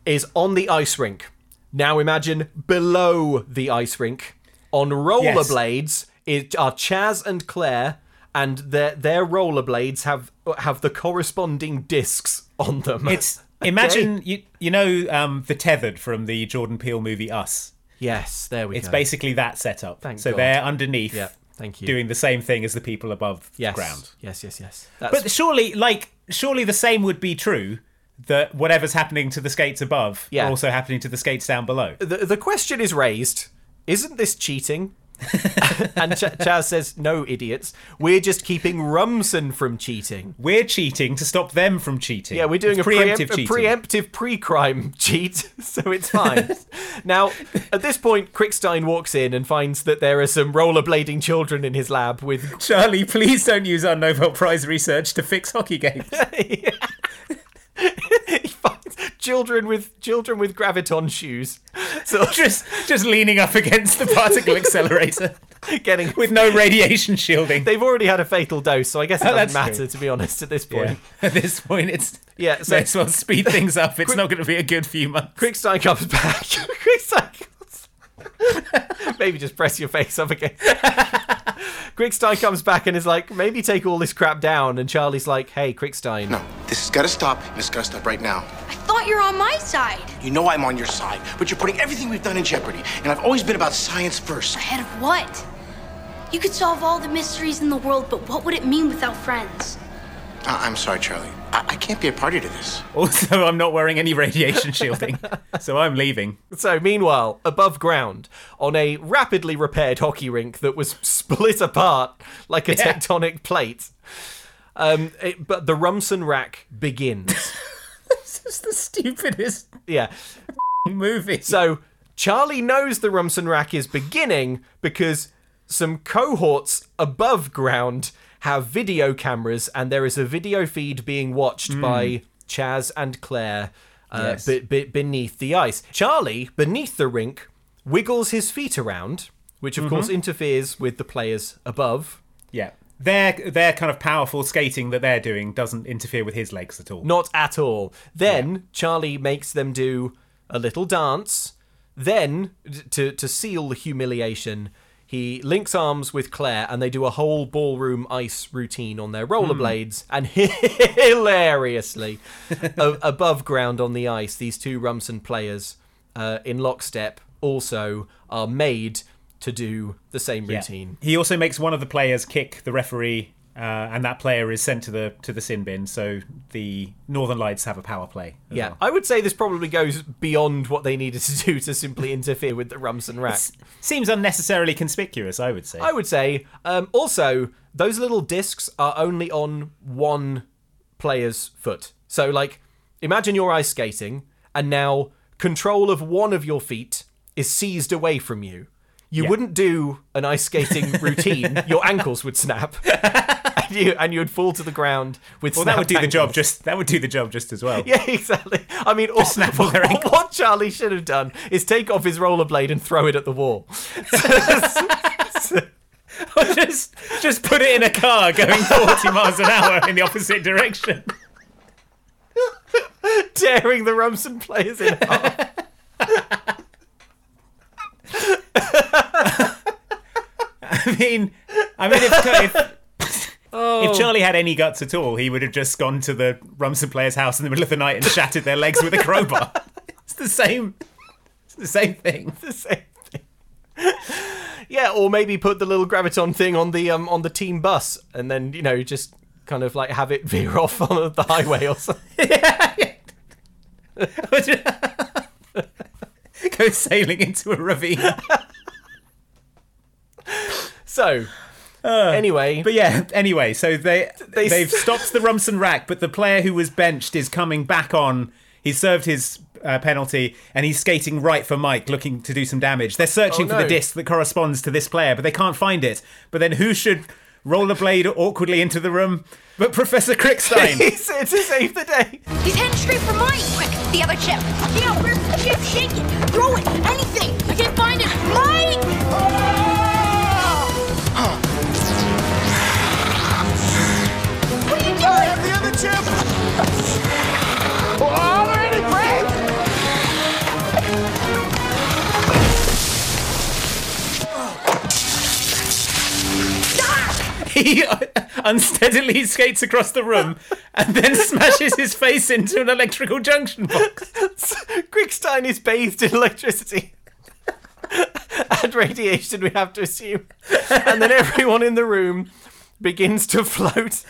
is on the ice rink. Now imagine below the ice rink, on rollerblades, are Chaz and Claire... And their rollerblades have the corresponding discs on them. It's imagine the tethered from the Jordan Peele movie Us. Yes, there we go. It's basically that setup. Thank God. They're underneath. Yeah, thank you. Doing the same thing as the people above ground. Yes. But surely the same would be true. That whatever's happening to the skates above are also happening to the skates down below. The question is raised: isn't this cheating? And Chaz says, no, idiots, we're just keeping Rumson from cheating. We're cheating to stop them from cheating. Yeah, we're doing a preemptive pre-crime cheat, so it's fine. Now, at this point, Crickstein walks in and finds that there are some rollerblading children in his lab with... Charlie, please don't use our Nobel Prize research to fix hockey games. He finds children with Graviton shoes, so just leaning up against the particle accelerator, getting with no radiation shielding. They've already had a fatal dose, so I guess it doesn't matter, to be honest. At this point, at this point, it's So let's speed things up. It's not going to be a good few months. Crickstein comes back. Maybe just press your face up again. Crickstein comes back and is like, maybe take all this crap down. And Charlie's like, hey, Crickstein. No, this has got to stop, and it's got to stop right now. I thought you're on my side. You know I'm on your side, but you're putting everything we've done in jeopardy. And I've always been about science first. Ahead of what? You could solve all the mysteries in the world, but what would it mean without friends? I'm sorry, Charlie. I can't be a party to this. Also, I'm not wearing any radiation shielding, so I'm leaving. So, meanwhile, above ground, on a rapidly repaired hockey rink that was split apart like a tectonic plate, but the Rumson Rack begins. This is the stupidest movie. So, Charlie knows the Rumson Rack is beginning because some cohorts above ground... have video cameras, and there is a video feed being watched by Chaz and Claire beneath the ice. Charlie, beneath the rink, wiggles his feet around, which of course interferes with the players above. Yeah. Their kind of powerful skating that they're doing doesn't interfere with his legs at all. Not at all. Then Charlie makes them do a little dance. Then, to seal the humiliation... he links arms with Claire and they do a whole ballroom ice routine on their rollerblades. And hilariously, above ground on the ice, these two Rumson players in lockstep also are made to do the same routine. He also makes one of the players kick the referee and that player is sent to the sin bin. So the Northern Lights have a power play. Yeah, well. I would say this probably goes beyond what they needed to do to simply interfere with the Rumson Rack. Seems unnecessarily conspicuous, I would say. Also, those little discs are only on one player's foot. So, like, imagine you're ice skating, and now control of one of your feet is seized away from you. You wouldn't do an ice skating routine. Your ankles would snap. And you would fall to the ground with snapped ankles. Well, that would do the job just as well. Yeah, exactly. I mean, what Charlie should have done is take off his rollerblade and throw it at the wall. Or just put it in a car going 40 miles an hour in the opposite direction. Tearing the Rumson players in half. I mean, if Charlie had any guts at all, he would have just gone to the Rumson player's house in the middle of the night and shattered their legs with a crowbar. It's the same. It's the same thing. It's the same thing. Yeah, or maybe put the little graviton thing on the team bus, and then you know just kind of like have it veer off on the highway or something. Go sailing into a ravine. So, anyway. But yeah, anyway, so they've stopped the Rumson Rack, but the player who was benched is coming back on. He served his penalty, and he's skating right for Mike, looking to do some damage. They're searching for the disc that corresponds to this player, but they can't find it. But then who should roll a blade awkwardly into the room but Professor Crickstein? He's here to save the day. He's heading straight for Mike. Quick, the other chip. Yeah, where's the chip? Shake it, throw it, anything. I can't find it. Mike! Oh! What are you doing? I have the other chip. Oh, already break! He unsteadily skates across the room and then smashes his face into an electrical junction box. Crickstein is bathed in electricity and radiation, we have to assume. And then everyone in the room begins to float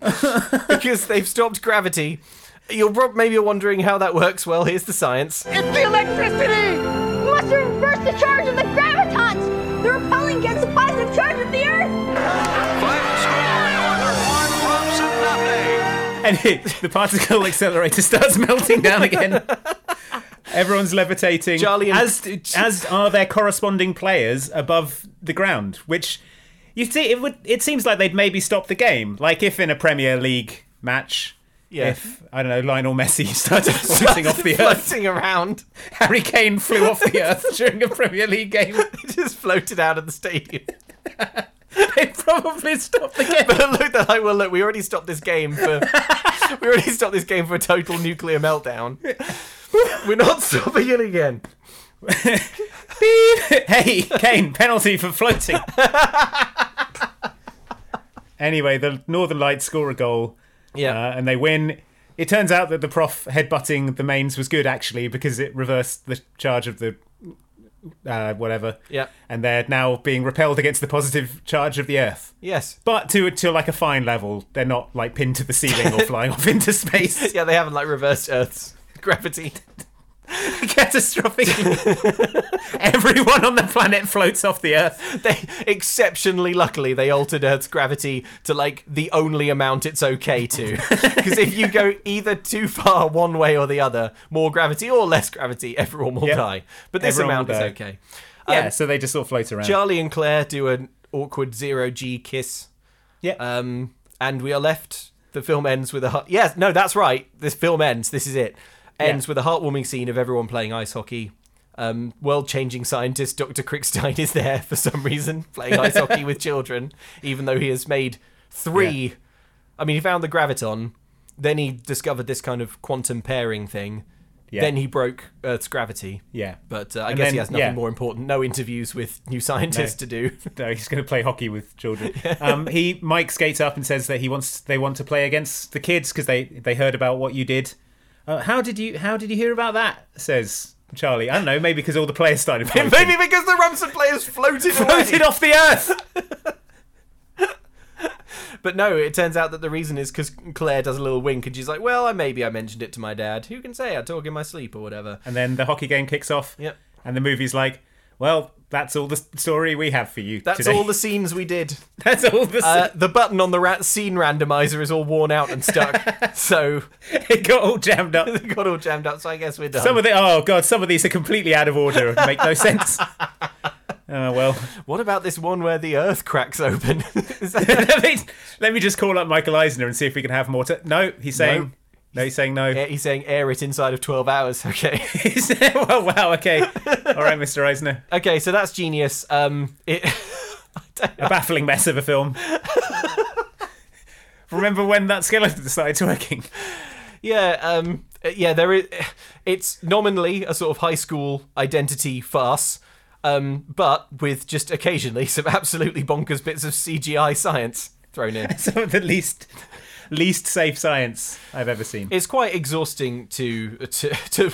because they've stopped gravity. Maybe you're wondering how that works. Well, here's the science. It's the electricity! We must reverse the charge of the gravitons! They're repelling against the positive charge of the Earth! And the particle accelerator starts melting down again. Everyone's levitating. As are their corresponding players above the ground, which you see, it seems like they'd maybe stop the game. Like if in a Premier League match, if, I don't know, Lionel Messi started floating off the earth. Floating around. Harry Kane flew off the earth during a Premier League game. He just floated out of the stadium. They probably stopped the game. But look, they're like, well, look, we already stopped this game for a total nuclear meltdown. We're not stopping it again. Hey, Kane, penalty for floating. Anyway, the Northern Lights score a goal. Yeah, and they win. It turns out that the prof headbutting the mains was good, actually, because it reversed the charge of the... whatever. Yeah. And they're now being repelled against the positive charge of the Earth. Yes. But to like a fine level. They're not like pinned to the ceiling or flying off into space. Yeah, they haven't like reversed Earth's gravity. Catastrophic. Everyone on the planet floats off the Earth. Luckily, they altered Earth's gravity to like the only amount it's okay to. Because if you go either too far one way or the other, more gravity or less gravity, everyone will die. But this amount is okay. Yeah, so they just sort of float around. Charlie and Claire do an awkward 0G kiss. Yeah. And we are left. The film ends with a... Yes, no, that's right. This film ends. This is it. Ends with a heartwarming scene of everyone playing ice hockey. World-changing scientist Dr. Crickstein is there for some reason, playing ice hockey with children, even though he has made three... I mean, he found the graviton, then he discovered this kind of quantum pairing thing, then he broke Earth's gravity. Yeah. But I guess he has nothing more important, no interviews with new scientists to do. No, he's going to play hockey with children. Mike skates up and says that they want to play against the kids because they heard about what you did. How did you hear about that? Says Charlie. I don't know. Maybe because all the players started floating. Maybe because the Rumson players floated off the earth. But no, it turns out that the reason is because Claire does a little wink and she's like, "Well, maybe I mentioned it to my dad. Who can say? I talk in my sleep or whatever." And then the hockey game kicks off. Yep. And the movie's like, "Well, that's all the story we have for you. That's today. All the scenes we did. That's all the the button on the scene randomizer is all worn out and stuck, so it got all jammed up. So I guess we're done. Some of these are completely out of order and make no sense. Well, what about this one where the Earth cracks open? Let me just call up Michael Eisner and see if we can have more. He's saying no. Yeah, he's saying air it inside of 12 hours. Okay. Well, wow, okay. All right, Mr. Eisner. Okay, so that's genius. A baffling mess of a film. Remember when that skeleton started twerking? Yeah, it's nominally a sort of high school identity farce, but with just occasionally some absolutely bonkers bits of CGI science thrown in. Some of the least... least safe science I've ever seen. It's quite exhausting to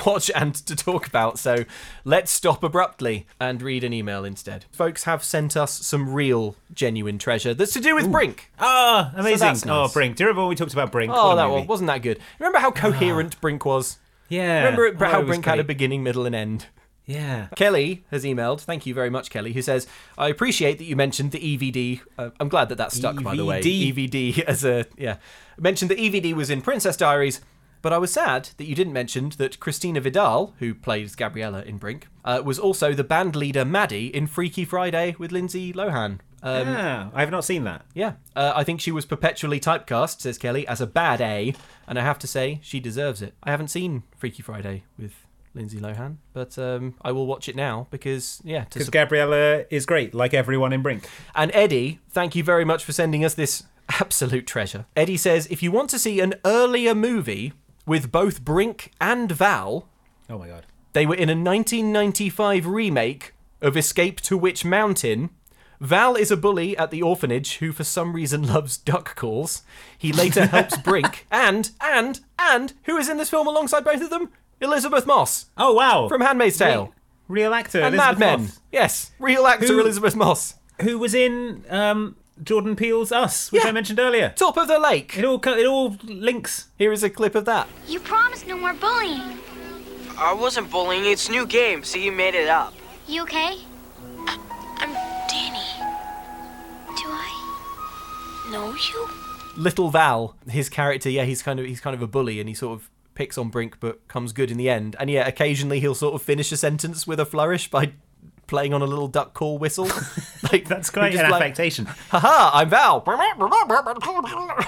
watch and to talk about, so let's stop abruptly and read an email instead. Folks have sent us some real, genuine treasure that's to do with Brink. Ah, amazing. So nice. Oh, Brink. Do you remember when we talked about Brink? Oh, that one. Wasn't that good? Remember how coherent Brink was? Yeah. Remember how Brink had a beginning, middle, and end? Yeah. Kelly has emailed, thank you very much, Kelly, who says, I appreciate that you mentioned the EVD. I'm glad that that stuck, by the way. EVD as a, yeah. Mentioned that EVD was in Princess Diaries, but I was sad that you didn't mention that Christina Vidal, who plays Gabriella in Brink, was also the band leader Maddie in Freaky Friday with Lindsay Lohan. Yeah, I have not seen that. Yeah. I think she was perpetually typecast, says Kelly, as a bad A, and I have to say, she deserves it. I haven't seen Freaky Friday with Lindsay Lohan, but I will watch it now because, yeah. Because Gabriella is great, like everyone in Brink. And Eddie, thank you very much for sending us this absolute treasure. Eddie says, if you want to see an earlier movie with both Brink and Val... Oh, my God. They were in a 1995 remake of Escape to Witch Mountain... Val is a bully at the orphanage who for some reason loves duck calls. He later helps Brink. And who is in this film alongside both of them? Elizabeth Moss. Oh, wow. From Handmaid's Tale. Real actor and Elizabeth Mad Men. Moss. Yes, real actor Elizabeth Moss. Who was in Jordan Peele's Us, which I mentioned earlier. Top of the Lake. It all links. Here is a clip of that. You promised no more bullying. I wasn't bullying. It's new game, so you made it up. You okay? Know you? Little Val, his character, he's kind of a bully, and he sort of picks on Brink but comes good in the end. And yeah, occasionally he'll sort of finish a sentence with a flourish by playing on a little duck call whistle. Like that's quite an affectation. Haha, I'm Val.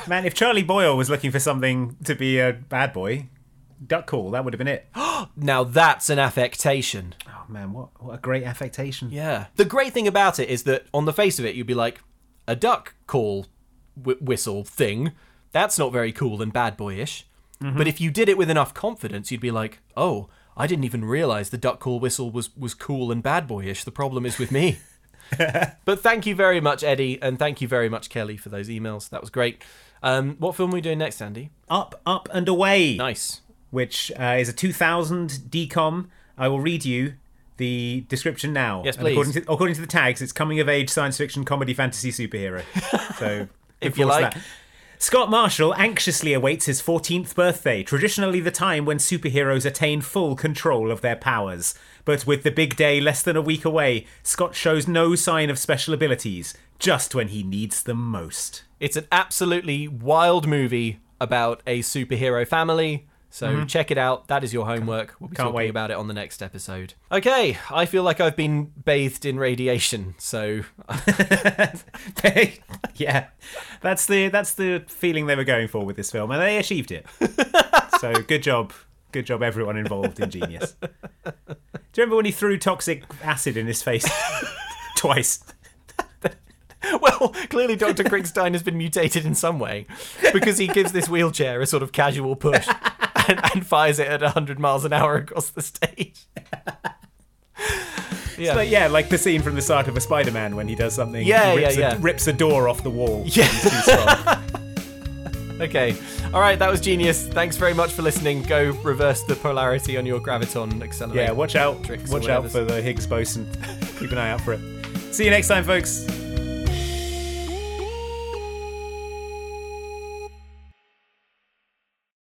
Man, if Charlie Boyle was looking for something to be a bad boy, duck call, that would have been it. Now that's an affectation. Oh man, what a great affectation. Yeah. The great thing about it is that on the face of it, you'd be like, a duck call whistle thing, that's not very cool and bad boyish. Mm-hmm. But if you did it with enough confidence, you'd be like, oh, I didn't even realize the duck call whistle was cool and bad boyish. The problem is with me. But thank you very much, Eddie, and thank you very much, Kelly, for those emails. That was great. What film are we doing next, Andy? Up and Away. Nice. Which is a 2000 DCOM. I will read you the description now. Yes, please. According to the tags, it's coming of age, science fiction, comedy, fantasy, superhero. So... If you like. That. Scott Marshall anxiously awaits his 14th birthday, traditionally the time when superheroes attain full control of their powers. But with the big day less than a week away, Scott shows no sign of special abilities, just when he needs them most. It's an absolutely wild movie about a superhero family, so check it out. That is your homework. We'll be talking about it on the next episode. Okay, I feel like I've been bathed in radiation, so... Yeah, that's the feeling they were going for with this film, and they achieved it. So good job everyone involved in Genius. Do you remember when he threw toxic acid in his face twice? Well, clearly Dr. Crickstein has been mutated in some way, because he gives this wheelchair a sort of casual push and fires it at 100 miles an hour across the stage. Yeah. So, yeah, like the scene from the start of a Spider-Man when he does something. Yeah, rips a door off the wall. Yeah. Okay. All right, that was Genius. Thanks very much for listening. Go reverse the polarity on your Graviton accelerator. Yeah, watch out. Watch out for the Higgs boson. Keep an eye out for it. See you next time, folks.